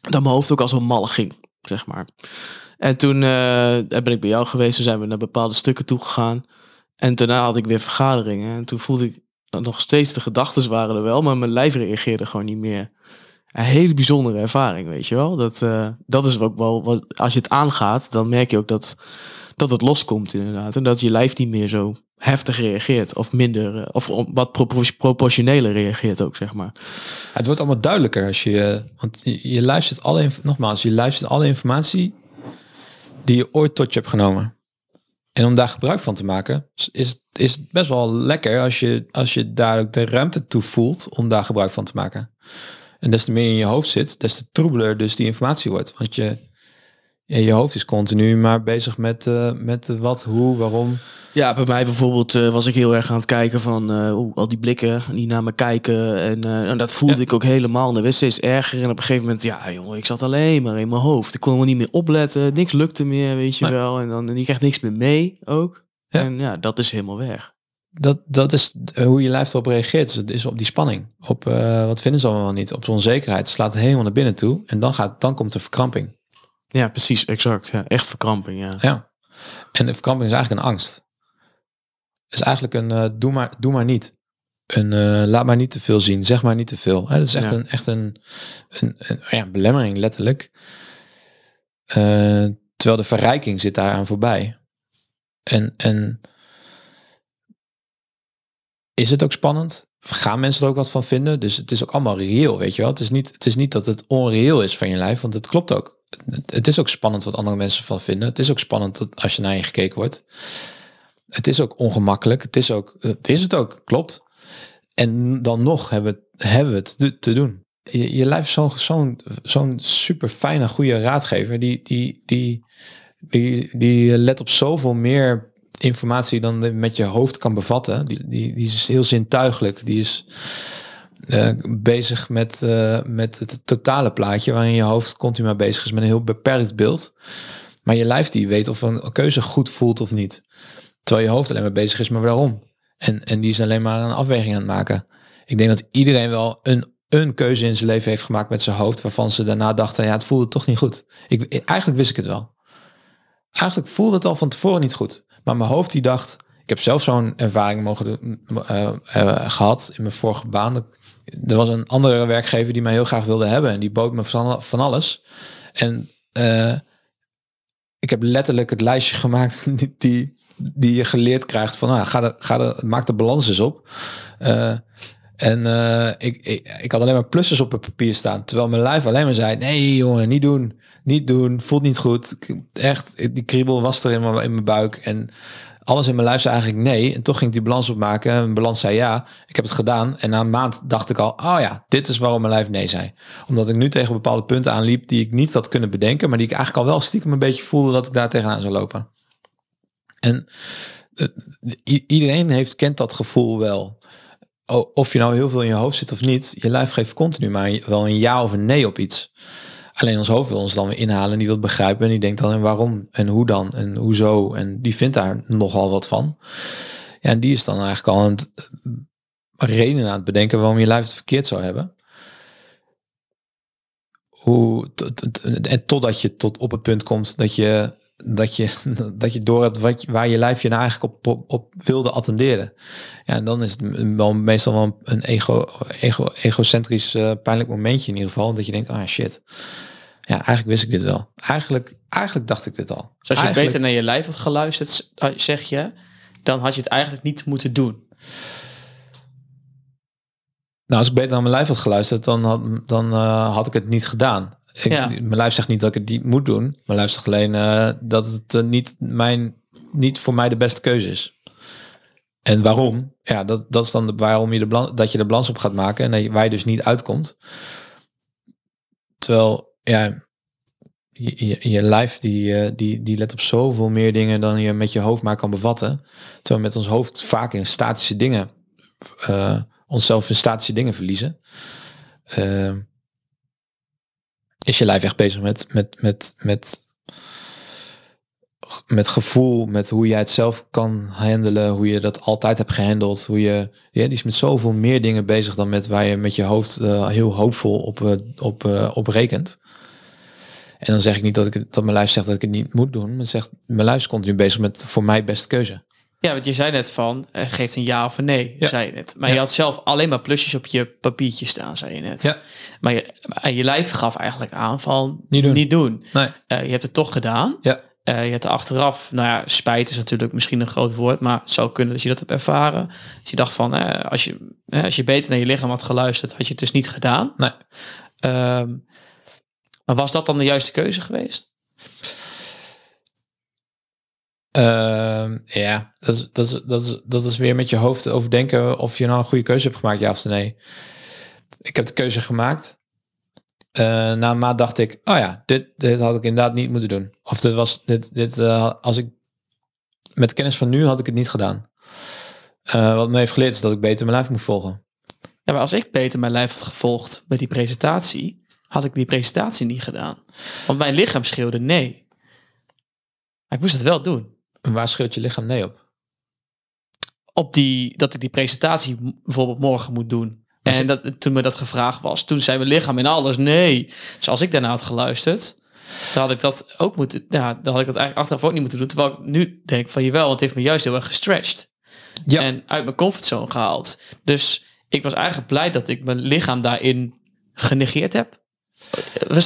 Dat mijn hoofd ook als een malle ging, zeg maar. En toen ben ik bij jou geweest, toen zijn we naar bepaalde stukken toegegaan. En daarna had ik weer vergaderingen. En toen voelde ik dat nog steeds de gedachten waren er wel, maar mijn lijf reageerde gewoon niet meer. Een hele bijzondere ervaring, weet je wel. Dat is ook wel wat, als je het aangaat, dan merk je ook dat het loskomt inderdaad. En dat je lijf niet meer zo heftig reageert of minder, of wat proportioneler reageert ook, zeg maar. Het wordt allemaal duidelijker als je, want je luistert alle, nogmaals, je luistert alle informatie die je ooit tot je hebt genomen. En om daar gebruik van te maken, is het best wel lekker als je daar ook de ruimte toe voelt om daar gebruik van te maken. En des te meer in je hoofd zit, des te troebeler dus die informatie wordt. Want je hoofd is continu maar bezig met wat, hoe, waarom. Ja, bij mij bijvoorbeeld was ik heel erg aan het kijken van al die blikken die naar me kijken. En dat voelde ik ook helemaal. En dat werd steeds erger. En op een gegeven moment, ik zat alleen maar in mijn hoofd. Ik kon wel niet meer opletten. Niks lukte meer, weet je wel. En je krijgt niks meer mee ook. Ja. En ja, dat is helemaal weg. Dat is hoe je lijf erop reageert. Dus het is op die spanning. Op wat vinden ze allemaal niet. Op de onzekerheid. Slaat het helemaal naar binnen toe. En dan komt de verkramping. Ja, precies, exact. Ja, echt verkramping, ja. En de verkramping is eigenlijk een angst. Is eigenlijk een doe maar niet. Een laat maar niet te veel zien. Zeg maar niet te veel. Dat is echt een belemmering, letterlijk. Terwijl de verrijking zit daaraan voorbij. En is het ook spannend? Gaan mensen er ook wat van vinden? Dus het is ook allemaal reëel, weet je wel. Het is niet dat het onreëel is van je lijf, want het klopt ook. Het is ook spannend wat andere mensen van vinden. Het is ook spannend dat als je naar je gekeken wordt. Het is ook ongemakkelijk. Het is ook, klopt. En dan nog hebben we het te doen. Je lijf is zo'n super fijne, goede raadgever. Die let op zoveel meer informatie dan met je hoofd kan bevatten. Die is heel zintuigelijk. Die is bezig met het totale plaatje, waarin je hoofd continu maar bezig is met een heel beperkt beeld. Maar je lijf die weet of een keuze goed voelt of niet. Terwijl je hoofd alleen maar bezig is, maar waarom? En die is alleen maar een afweging aan het maken. Ik denk dat iedereen wel een keuze in zijn leven heeft gemaakt met zijn hoofd, waarvan ze daarna dachten, het voelde toch niet goed. Eigenlijk wist ik het wel. Eigenlijk voelde het al van tevoren niet goed. Maar mijn hoofd die dacht, ik heb zelf zo'n ervaring gehad in mijn vorige baan. Er was een andere werkgever die mij heel graag wilde hebben. En die bood me van alles. En ik heb letterlijk het lijstje gemaakt die je geleerd krijgt van, maak de balans eens op. Ik had alleen maar plussers op het papier staan. Terwijl mijn lijf alleen maar zei, nee jongen, niet doen. Niet doen, voelt niet goed. Echt, die kriebel was er in mijn buik. En alles in mijn lijf zei eigenlijk nee. En toch ging ik die balans opmaken. En mijn balans zei ja, ik heb het gedaan. En na een maand dacht ik al, dit is waarom mijn lijf nee zei. Omdat ik nu tegen bepaalde punten aanliep die ik niet had kunnen bedenken. Maar die ik eigenlijk al wel stiekem een beetje voelde dat ik daar tegenaan zou lopen. En iedereen kent dat gevoel wel. Of je nou heel veel in je hoofd zit of niet. Je lijf geeft continu maar wel een ja of een nee op iets. Alleen ons hoofd wil ons dan weer inhalen en die wil begrijpen. En die denkt dan en waarom en hoe dan en hoezo. En die vindt daar nogal wat van. Ja, en die is dan eigenlijk al reden aan het bedenken waarom je lijf het verkeerd zou hebben. En totdat je tot op het punt komt dat je door hebt waar je lijf je nou eigenlijk op wilde attenderen. Ja, en dan is het meestal wel een egocentrisch pijnlijk momentje in ieder geval. Dat je denkt, shit. Ja, eigenlijk wist ik dit wel. Eigenlijk dacht ik dit al. Dus als je beter naar je lijf had geluisterd, zeg je, dan had je het eigenlijk niet moeten doen. Nou, als ik beter naar mijn lijf had geluisterd, dan had ik het niet gedaan. Mijn lijf zegt niet dat ik het niet moet doen. Mijn lijf zegt alleen dat het niet voor mij de beste keuze is. En waarom? Ja, dat is dan waarom je de balans op gaat maken en dat waar je dus niet uitkomt. Terwijl, ja, je lijf die let op zoveel meer dingen dan je met je hoofd maar kan bevatten. Terwijl we met ons hoofd vaak in statische dingen, onszelf in statische dingen verliezen. Is je lijf echt bezig met gevoel, met hoe jij het zelf kan handelen, hoe je dat altijd hebt gehandeld, die is met zoveel meer dingen bezig dan met waar je met je hoofd heel hoopvol op rekent. En dan zeg ik niet dat mijn lijf zegt dat ik het niet moet doen, maar zegt mijn lijf is continu bezig met voor mij beste keuze. Ja, want je zei net van, geeft een ja of een nee, zei je net. Maar je had zelf alleen maar plusjes op je papiertje staan, zei je net. Ja. Maar je lijf gaf eigenlijk aan van, niet doen. Nee. Je hebt het toch gedaan. Ja. Je hebt er achteraf, spijt is natuurlijk misschien een groot woord, maar het zou kunnen dat je dat hebt ervaren. Dus je dacht van, als je beter naar je lichaam had geluisterd, had je het dus niet gedaan. Nee. Maar was dat dan de juiste keuze geweest? Ja, dat is weer met je hoofd overdenken of je nou een goede keuze hebt gemaakt, ja of nee. Ik heb de keuze gemaakt. Na een maand dacht ik, oh ja, dit had ik inderdaad niet moeten doen. Of als ik met kennis van nu had ik het niet gedaan. Wat me heeft geleerd is dat ik beter mijn lijf moet volgen. Ja, maar als ik beter mijn lijf had gevolgd bij die presentatie, had ik die presentatie niet gedaan. Want mijn lichaam schreeuwde nee. Maar ik moest het wel doen. En waar schreeuwt je lichaam nee op? Op dat ik die presentatie bijvoorbeeld morgen moet doen. En toen me dat gevraagd was, toen zei mijn lichaam in alles nee. Dus als ik daarna had geluisterd, dan had ik dat eigenlijk achteraf ook niet moeten doen. Terwijl ik nu denk van jawel, het heeft me juist heel erg gestretched. Ja. En uit mijn comfortzone gehaald. Dus ik was eigenlijk blij dat ik mijn lichaam daarin genegeerd heb.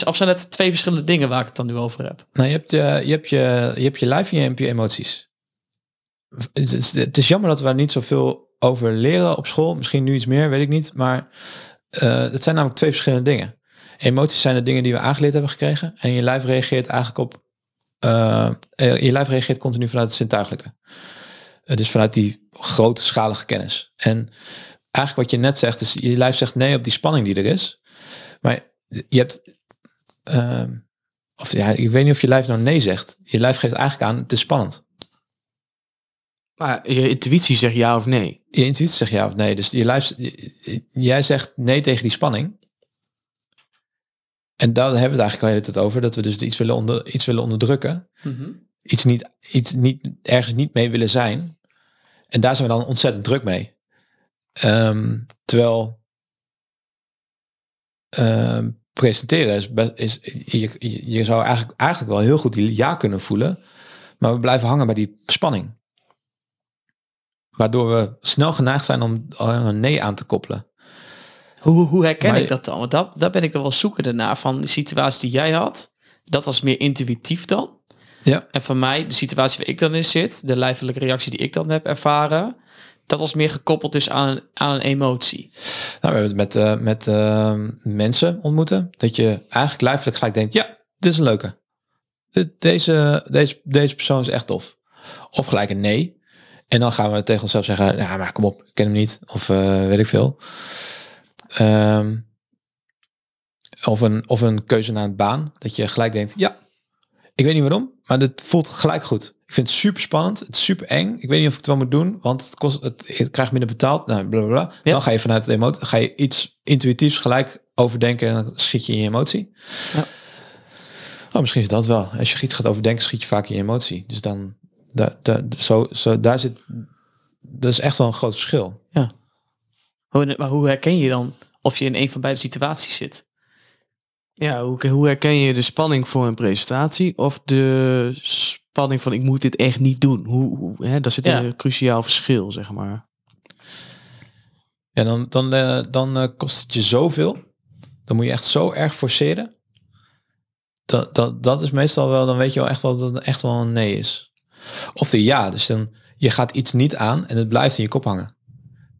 Of zijn het twee verschillende dingen waar ik het dan nu over heb? Nou, je hebt je lijf en je hebt je emoties. Het is jammer dat we niet zoveel over leren op school, misschien nu iets meer, weet ik niet, maar het zijn namelijk twee verschillende dingen. Emoties zijn de dingen die we aangeleerd hebben gekregen en je lijf reageert eigenlijk op je lijf reageert continu vanuit het zintuigelijke. Dus vanuit die grootschalige kennis. En eigenlijk wat je net zegt is, je lijf zegt nee op die spanning die er is, maar je hebt ik weet niet of je lijf nou nee zegt. Je lijf geeft eigenlijk aan, het is spannend. Maar je intuïtie zegt ja of nee. Je intuïtie zegt ja of nee. Dus je lijf, jij zegt nee tegen die spanning. En daar hebben we het eigenlijk al de hele tijd over. Dat we dus iets willen onderdrukken. Mm-hmm. Ergens niet mee willen zijn. En daar zijn we dan ontzettend druk mee. Presenteren is je zou eigenlijk wel heel goed die ja kunnen voelen. Maar we blijven hangen bij die spanning. Waardoor we snel geneigd zijn om een nee aan te koppelen. Hoe herken ik dat dan? Want daar ben ik er wel zoekende naar. Van de situatie die jij had, dat was meer intuïtief dan. Ja. En van mij, de situatie waar ik dan in zit, de lijfelijke reactie die ik dan heb ervaren, dat was meer gekoppeld dus aan een emotie. Nou, we hebben het met mensen ontmoeten. Dat je eigenlijk lijfelijk gelijk denkt, ja, dit is een leuke. Deze persoon is echt tof. Of gelijk een nee. En dan gaan we tegen onszelf zeggen, ja, maar kom op, ik ken hem niet. Of weet ik veel. Of een keuze naar een baan. Dat je gelijk denkt, ja, ik weet niet waarom. Maar dit voelt gelijk goed. Ik vind het super spannend. Het is super eng. Ik weet niet of ik het wel moet doen. Want het krijgt minder betaald. Nou, blablabla. Ja. Dan ga je vanuit de emotie, ga je iets intuïtiefs gelijk overdenken. En dan schiet je in je emotie. Ja. Oh, misschien is dat wel. Als je iets gaat overdenken, schiet je vaak in je emotie. Dus dan... Dat is echt wel een groot verschil. Ja. Maar hoe herken je dan of je in een van beide situaties zit? Ja, hoe herken je de spanning voor een presentatie of de spanning van ik moet dit echt niet doen? Daar zit een cruciaal verschil, zeg maar. Ja, dan kost het je zoveel. Dan moet je echt zo erg forceren. Dat is meestal wel, dan weet je wel echt wel dat het echt wel een nee is. Of de ja, dus dan je gaat iets niet aan en het blijft in je kop hangen.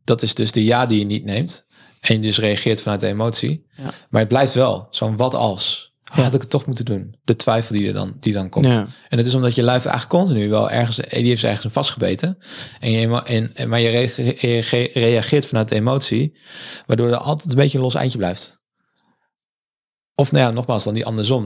Dat is dus de ja die je niet neemt. En je dus reageert vanuit de emotie. Ja. Maar het blijft wel zo'n wat als. Had ik het toch moeten doen? De twijfel die dan komt. Ja. En het is omdat je lijf eigenlijk continu wel ergens... Die heeft ergens vastgebeten. Maar je reageert vanuit de emotie. Waardoor er altijd een beetje een los eindje blijft. Of nou ja, nogmaals, dan die andersom.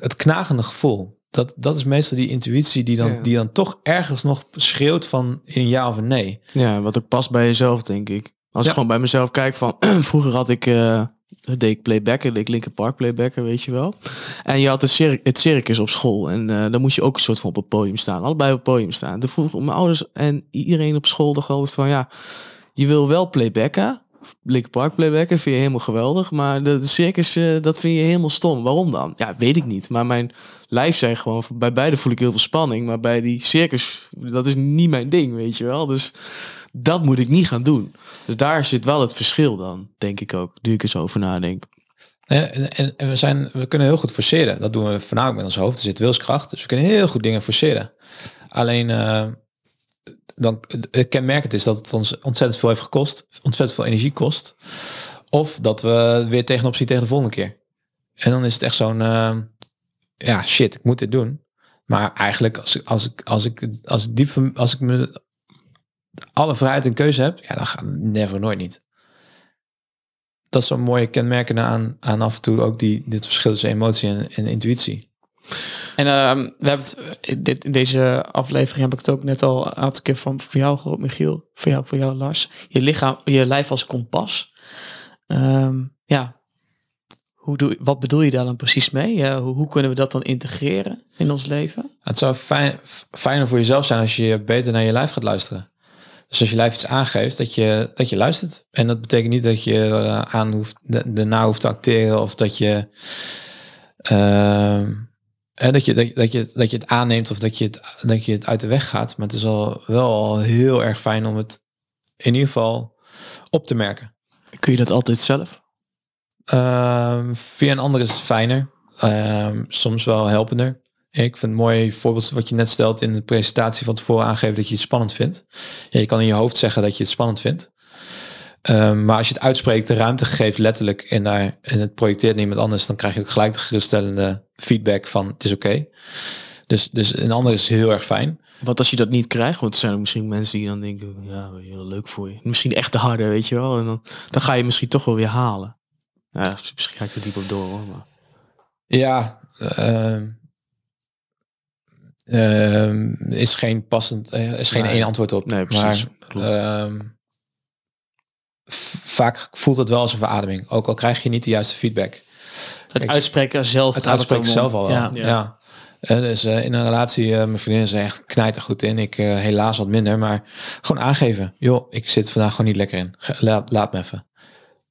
Het knagende gevoel. Dat is meestal die intuïtie die dan toch ergens nog schreeuwt van een ja of een nee. Ja, wat ook past bij jezelf, denk ik. Als ik gewoon bij mezelf kijk van... vroeger had ik... deed ik playbacken, deed ik Linkin Park playbacken, weet je wel. En je had het circus op school. En dan moest je ook een soort van op het podium staan. Allebei op het podium staan. Toen vroeg mijn ouders en iedereen op school dacht altijd van... ja, je wil wel playbacken... Linkin Park playbacken vind je helemaal geweldig, maar de circus, dat vind je helemaal stom. Waarom dan? Ja, weet ik niet. Maar mijn lijf zei gewoon, bij beide voel ik heel veel spanning, maar bij die circus, dat is niet mijn ding, weet je wel. Dus dat moet ik niet gaan doen. Dus daar zit wel het verschil dan, denk ik ook, nu ik er zo over nadenk. En we kunnen heel goed forceren. Dat doen we voornamelijk met ons hoofd. Er zit wilskracht, dus we kunnen heel goed dingen forceren. Alleen... dan het kenmerkend is dat het ons ontzettend veel heeft gekost, ontzettend veel energie kost, of dat we weer tegenop zien tegen de volgende keer. En dan is het echt zo'n shit, ik moet dit doen. Maar eigenlijk als ik me alle vrijheid en keuze heb, ja, dan gaat het nooit niet. Dat is zo'n mooie kenmerkende aan af en toe ook dit verschil tussen emotie en intuïtie. En we hebben het, in deze aflevering heb ik het ook net al een aantal keer van jou gehoord, Michiel. Van jou, Lars. Je lijf als kompas. Wat bedoel je daar dan precies mee? Hoe kunnen we dat dan integreren in ons leven? Het zou fijner voor jezelf zijn als je beter naar je lijf gaat luisteren. Dus als je lijf iets aangeeft, dat je luistert. En dat betekent niet dat je daarna hoeft te acteren of dat je... Dat je het aanneemt of dat je het uit de weg gaat. Maar het is wel heel erg fijn om het in ieder geval op te merken. Kun je dat altijd zelf? Via een ander is het fijner. Soms wel helpender. Ik vind het mooi voorbeeld wat je net stelt in de presentatie van tevoren aangeven dat je het spannend vindt. Ja, je kan in je hoofd zeggen dat je het spannend vindt. Maar als je het uitspreekt, de ruimte geeft letterlijk en het projecteert naar iemand anders, dan krijg je ook gelijk de geruststellende feedback van het is oké. Dus een ander is heel erg fijn. Wat als je dat niet krijgt? Want er zijn er misschien mensen die dan denken, ja, heel leuk voor je. Misschien echt te harder, weet je wel. En dan ga je misschien toch wel weer halen. Ja, misschien ga ik er diep op door, hoor. Maar... ja, is geen passend, is geen één antwoord op. Nee, precies. Maar, vaak voelt het wel als een verademing. Ook al krijg je niet de juiste feedback. Het uitspreken zelf al wel. Ja. Dus in een relatie, mijn vriendin is echt knijtergoed in. Ik helaas wat minder. Maar gewoon aangeven. Joh, ik zit vandaag gewoon niet lekker in. Laat me even.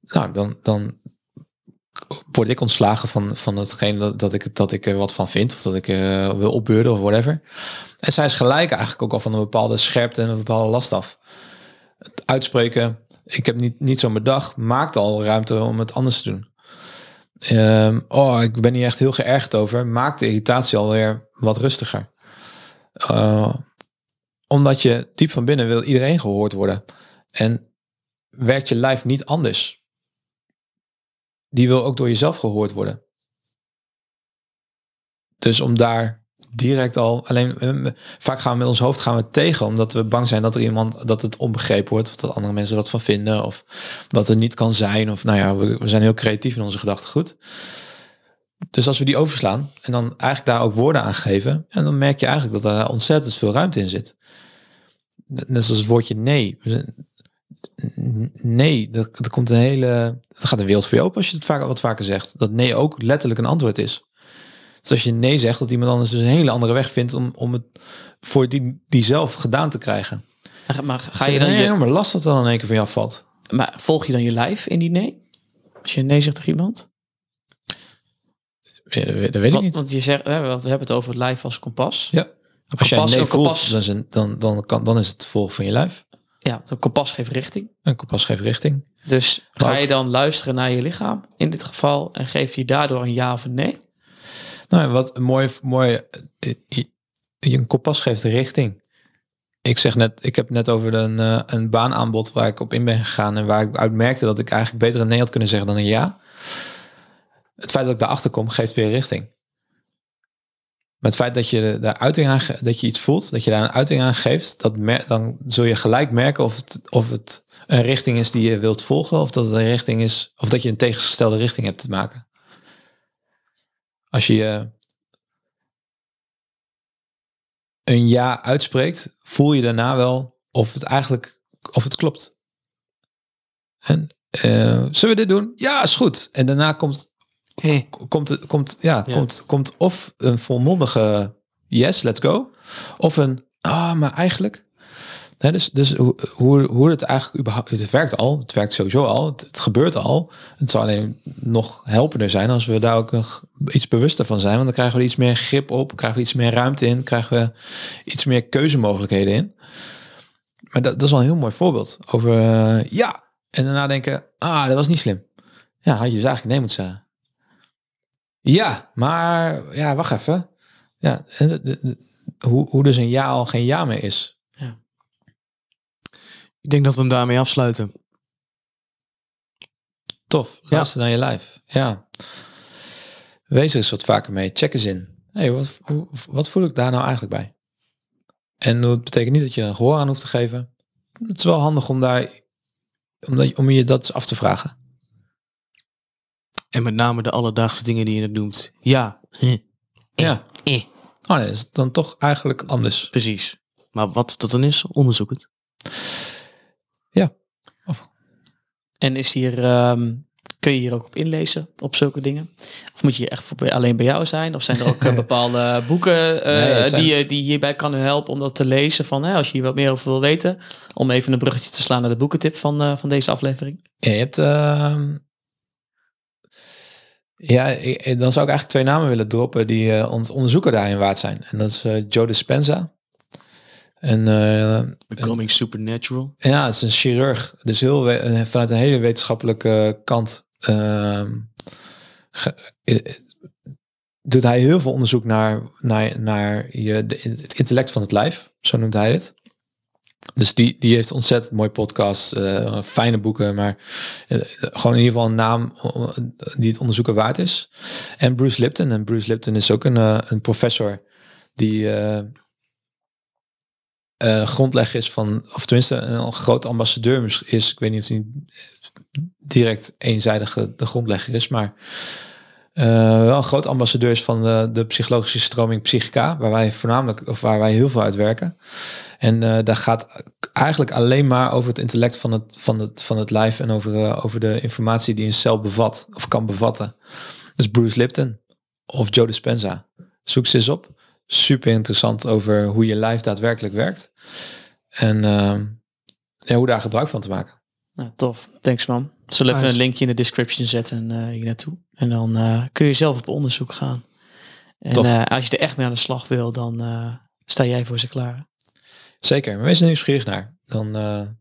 Nou, dan word ik ontslagen van hetgeen dat ik er wat van vind. Of dat ik wil opbeuren of whatever. En zij is gelijk eigenlijk ook al van een bepaalde scherpte en een bepaalde last af. Het uitspreken... ik heb niet zo'n bedag, maakt al ruimte om het anders te doen. Ik ben hier echt heel geërgerd over. Maakt de irritatie alweer wat rustiger. Omdat je diep van binnen wil iedereen gehoord worden. En werkt je lijf niet anders. Die wil ook door jezelf gehoord worden. Dus om daar direct al... alleen vaak gaan we met ons hoofd tegen... omdat we bang zijn dat er iemand... dat het onbegrepen wordt... of dat andere mensen er wat van vinden... of dat het niet kan zijn... of nou ja, we zijn heel creatief in onze gedachtegoed. Dus als we die overslaan... en dan eigenlijk daar ook woorden aan geven... en dan merk je eigenlijk dat er ontzettend veel ruimte in zit. Net zoals het woordje nee. Nee, dat komt een hele... dat gaat een wereld voor je open als je het wat vaker zegt. Dat nee ook letterlijk een antwoord is. Dus als je nee zegt, dat iemand anders dus een hele andere weg vindt om het voor die zelf gedaan te krijgen. Maar ga je dan enorme last wat dan in één keer van je afvalt. Maar volg je dan je lijf in die nee? Als je nee zegt tegen iemand? Ja, dat weet ik niet. Want je zegt, we hebben het over het lijf als kompas. Ja. Als je nee voelt, dan is het volgen van je lijf. Ja, een kompas geeft richting. Een kompas geeft richting. Dus ga je dan luisteren naar je lichaam in dit geval en geeft je daardoor een ja of een nee? Nou, wat mooi je een kompas geeft de richting. Ik heb net over een baanaanbod waar ik op in ben gegaan en waar ik uit merkte dat ik eigenlijk beter een nee had kunnen zeggen dan een ja. Het feit dat ik daarachter kom, geeft weer richting. Maar het feit dat je daar uiting aan, dat je iets voelt, dat je daar een uiting aan geeft, dan zul je gelijk merken of het een richting is die je wilt volgen, of dat het een richting is, of dat je een tegengestelde richting hebt te maken. Als je een ja uitspreekt, voel je daarna wel of het klopt. En zullen we dit doen? Ja, is goed. En daarna komt of een volmondige yes, let's go, of een maar eigenlijk. Nee, dus hoe het eigenlijk überhaupt, het werkt al, het werkt sowieso al, het gebeurt al. Het zou alleen nog helpender zijn als we daar ook iets bewuster van zijn, want dan krijgen we iets meer grip op, krijgen we iets meer ruimte in, krijgen we iets meer keuzemogelijkheden in. Maar dat is wel een heel mooi voorbeeld over ja, en daarna denken, dat was niet slim. Ja, had je dus eigenlijk nee moeten zeggen. Ja, maar ja, wacht even. Ja, hoe dus een ja al geen ja meer is. Ik denk dat we hem daarmee afsluiten. Tof. Luister naar je lijf. Ja. Wees er eens wat vaker mee. Check eens in. Hey, wat voel ik daar nou eigenlijk bij? En dat betekent niet dat je een gehoor aan hoeft te geven. Het is wel handig om om je dat eens af te vragen. En met name de alledaagse dingen die je het noemt. Ja. Ja. Oh nee, is dan toch eigenlijk anders. Precies. Maar wat dat dan is, onderzoek het. Ja. En is hier kun je hier ook op inlezen op zulke dingen? Of moet je hier echt alleen bij jou zijn? Of zijn er ook bepaalde boeken die hierbij kan helpen om dat te lezen? Van, als je hier wat meer over wil weten, om even een bruggetje te slaan naar de boekentip van deze aflevering. Ja, je hebt dan zou ik eigenlijk 2 namen willen droppen die ons onderzoeker daarin waard zijn. En dat is Joe Dispenza. Becoming Supernatural. Ja, het is een chirurg. Dus vanuit een hele wetenschappelijke kant doet hij heel veel onderzoek naar het intellect van het lijf. Zo noemt hij dit. Dus die heeft ontzettend mooie podcasts, fijne boeken, maar gewoon in ieder geval een naam die het onderzoeken waard is. En Bruce Lipton. En Bruce Lipton is ook een professor die... grondlegger is van, of tenminste een groot ambassadeur is, ik weet niet of hij direct eenzijdig de grondlegger is, maar wel een groot ambassadeur is van de psychologische stroming psychica, waar wij heel veel uit werken. En daar gaat eigenlijk alleen maar over het intellect van het lijf en over de informatie die een cel bevat of kan bevatten. Dus Bruce Lipton of Joe Dispenza, zoek ze eens op. Super interessant over hoe je lijf daadwerkelijk werkt. En hoe daar gebruik van te maken. Nou, tof. Thanks, man. Zullen we even een linkje in de description zetten hier naartoe. En dan kun je zelf op onderzoek gaan. En als je er echt mee aan de slag wil, dan sta jij voor ze klaar. Zeker. Maar wees er nieuwsgierig naar. Dan daar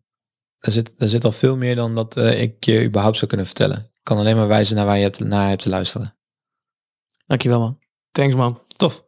zit al veel meer dan dat ik je überhaupt zou kunnen vertellen. Ik kan alleen maar wijzen naar waar je naar hebt te luisteren. Dankjewel, man. Thanks, man. Tof.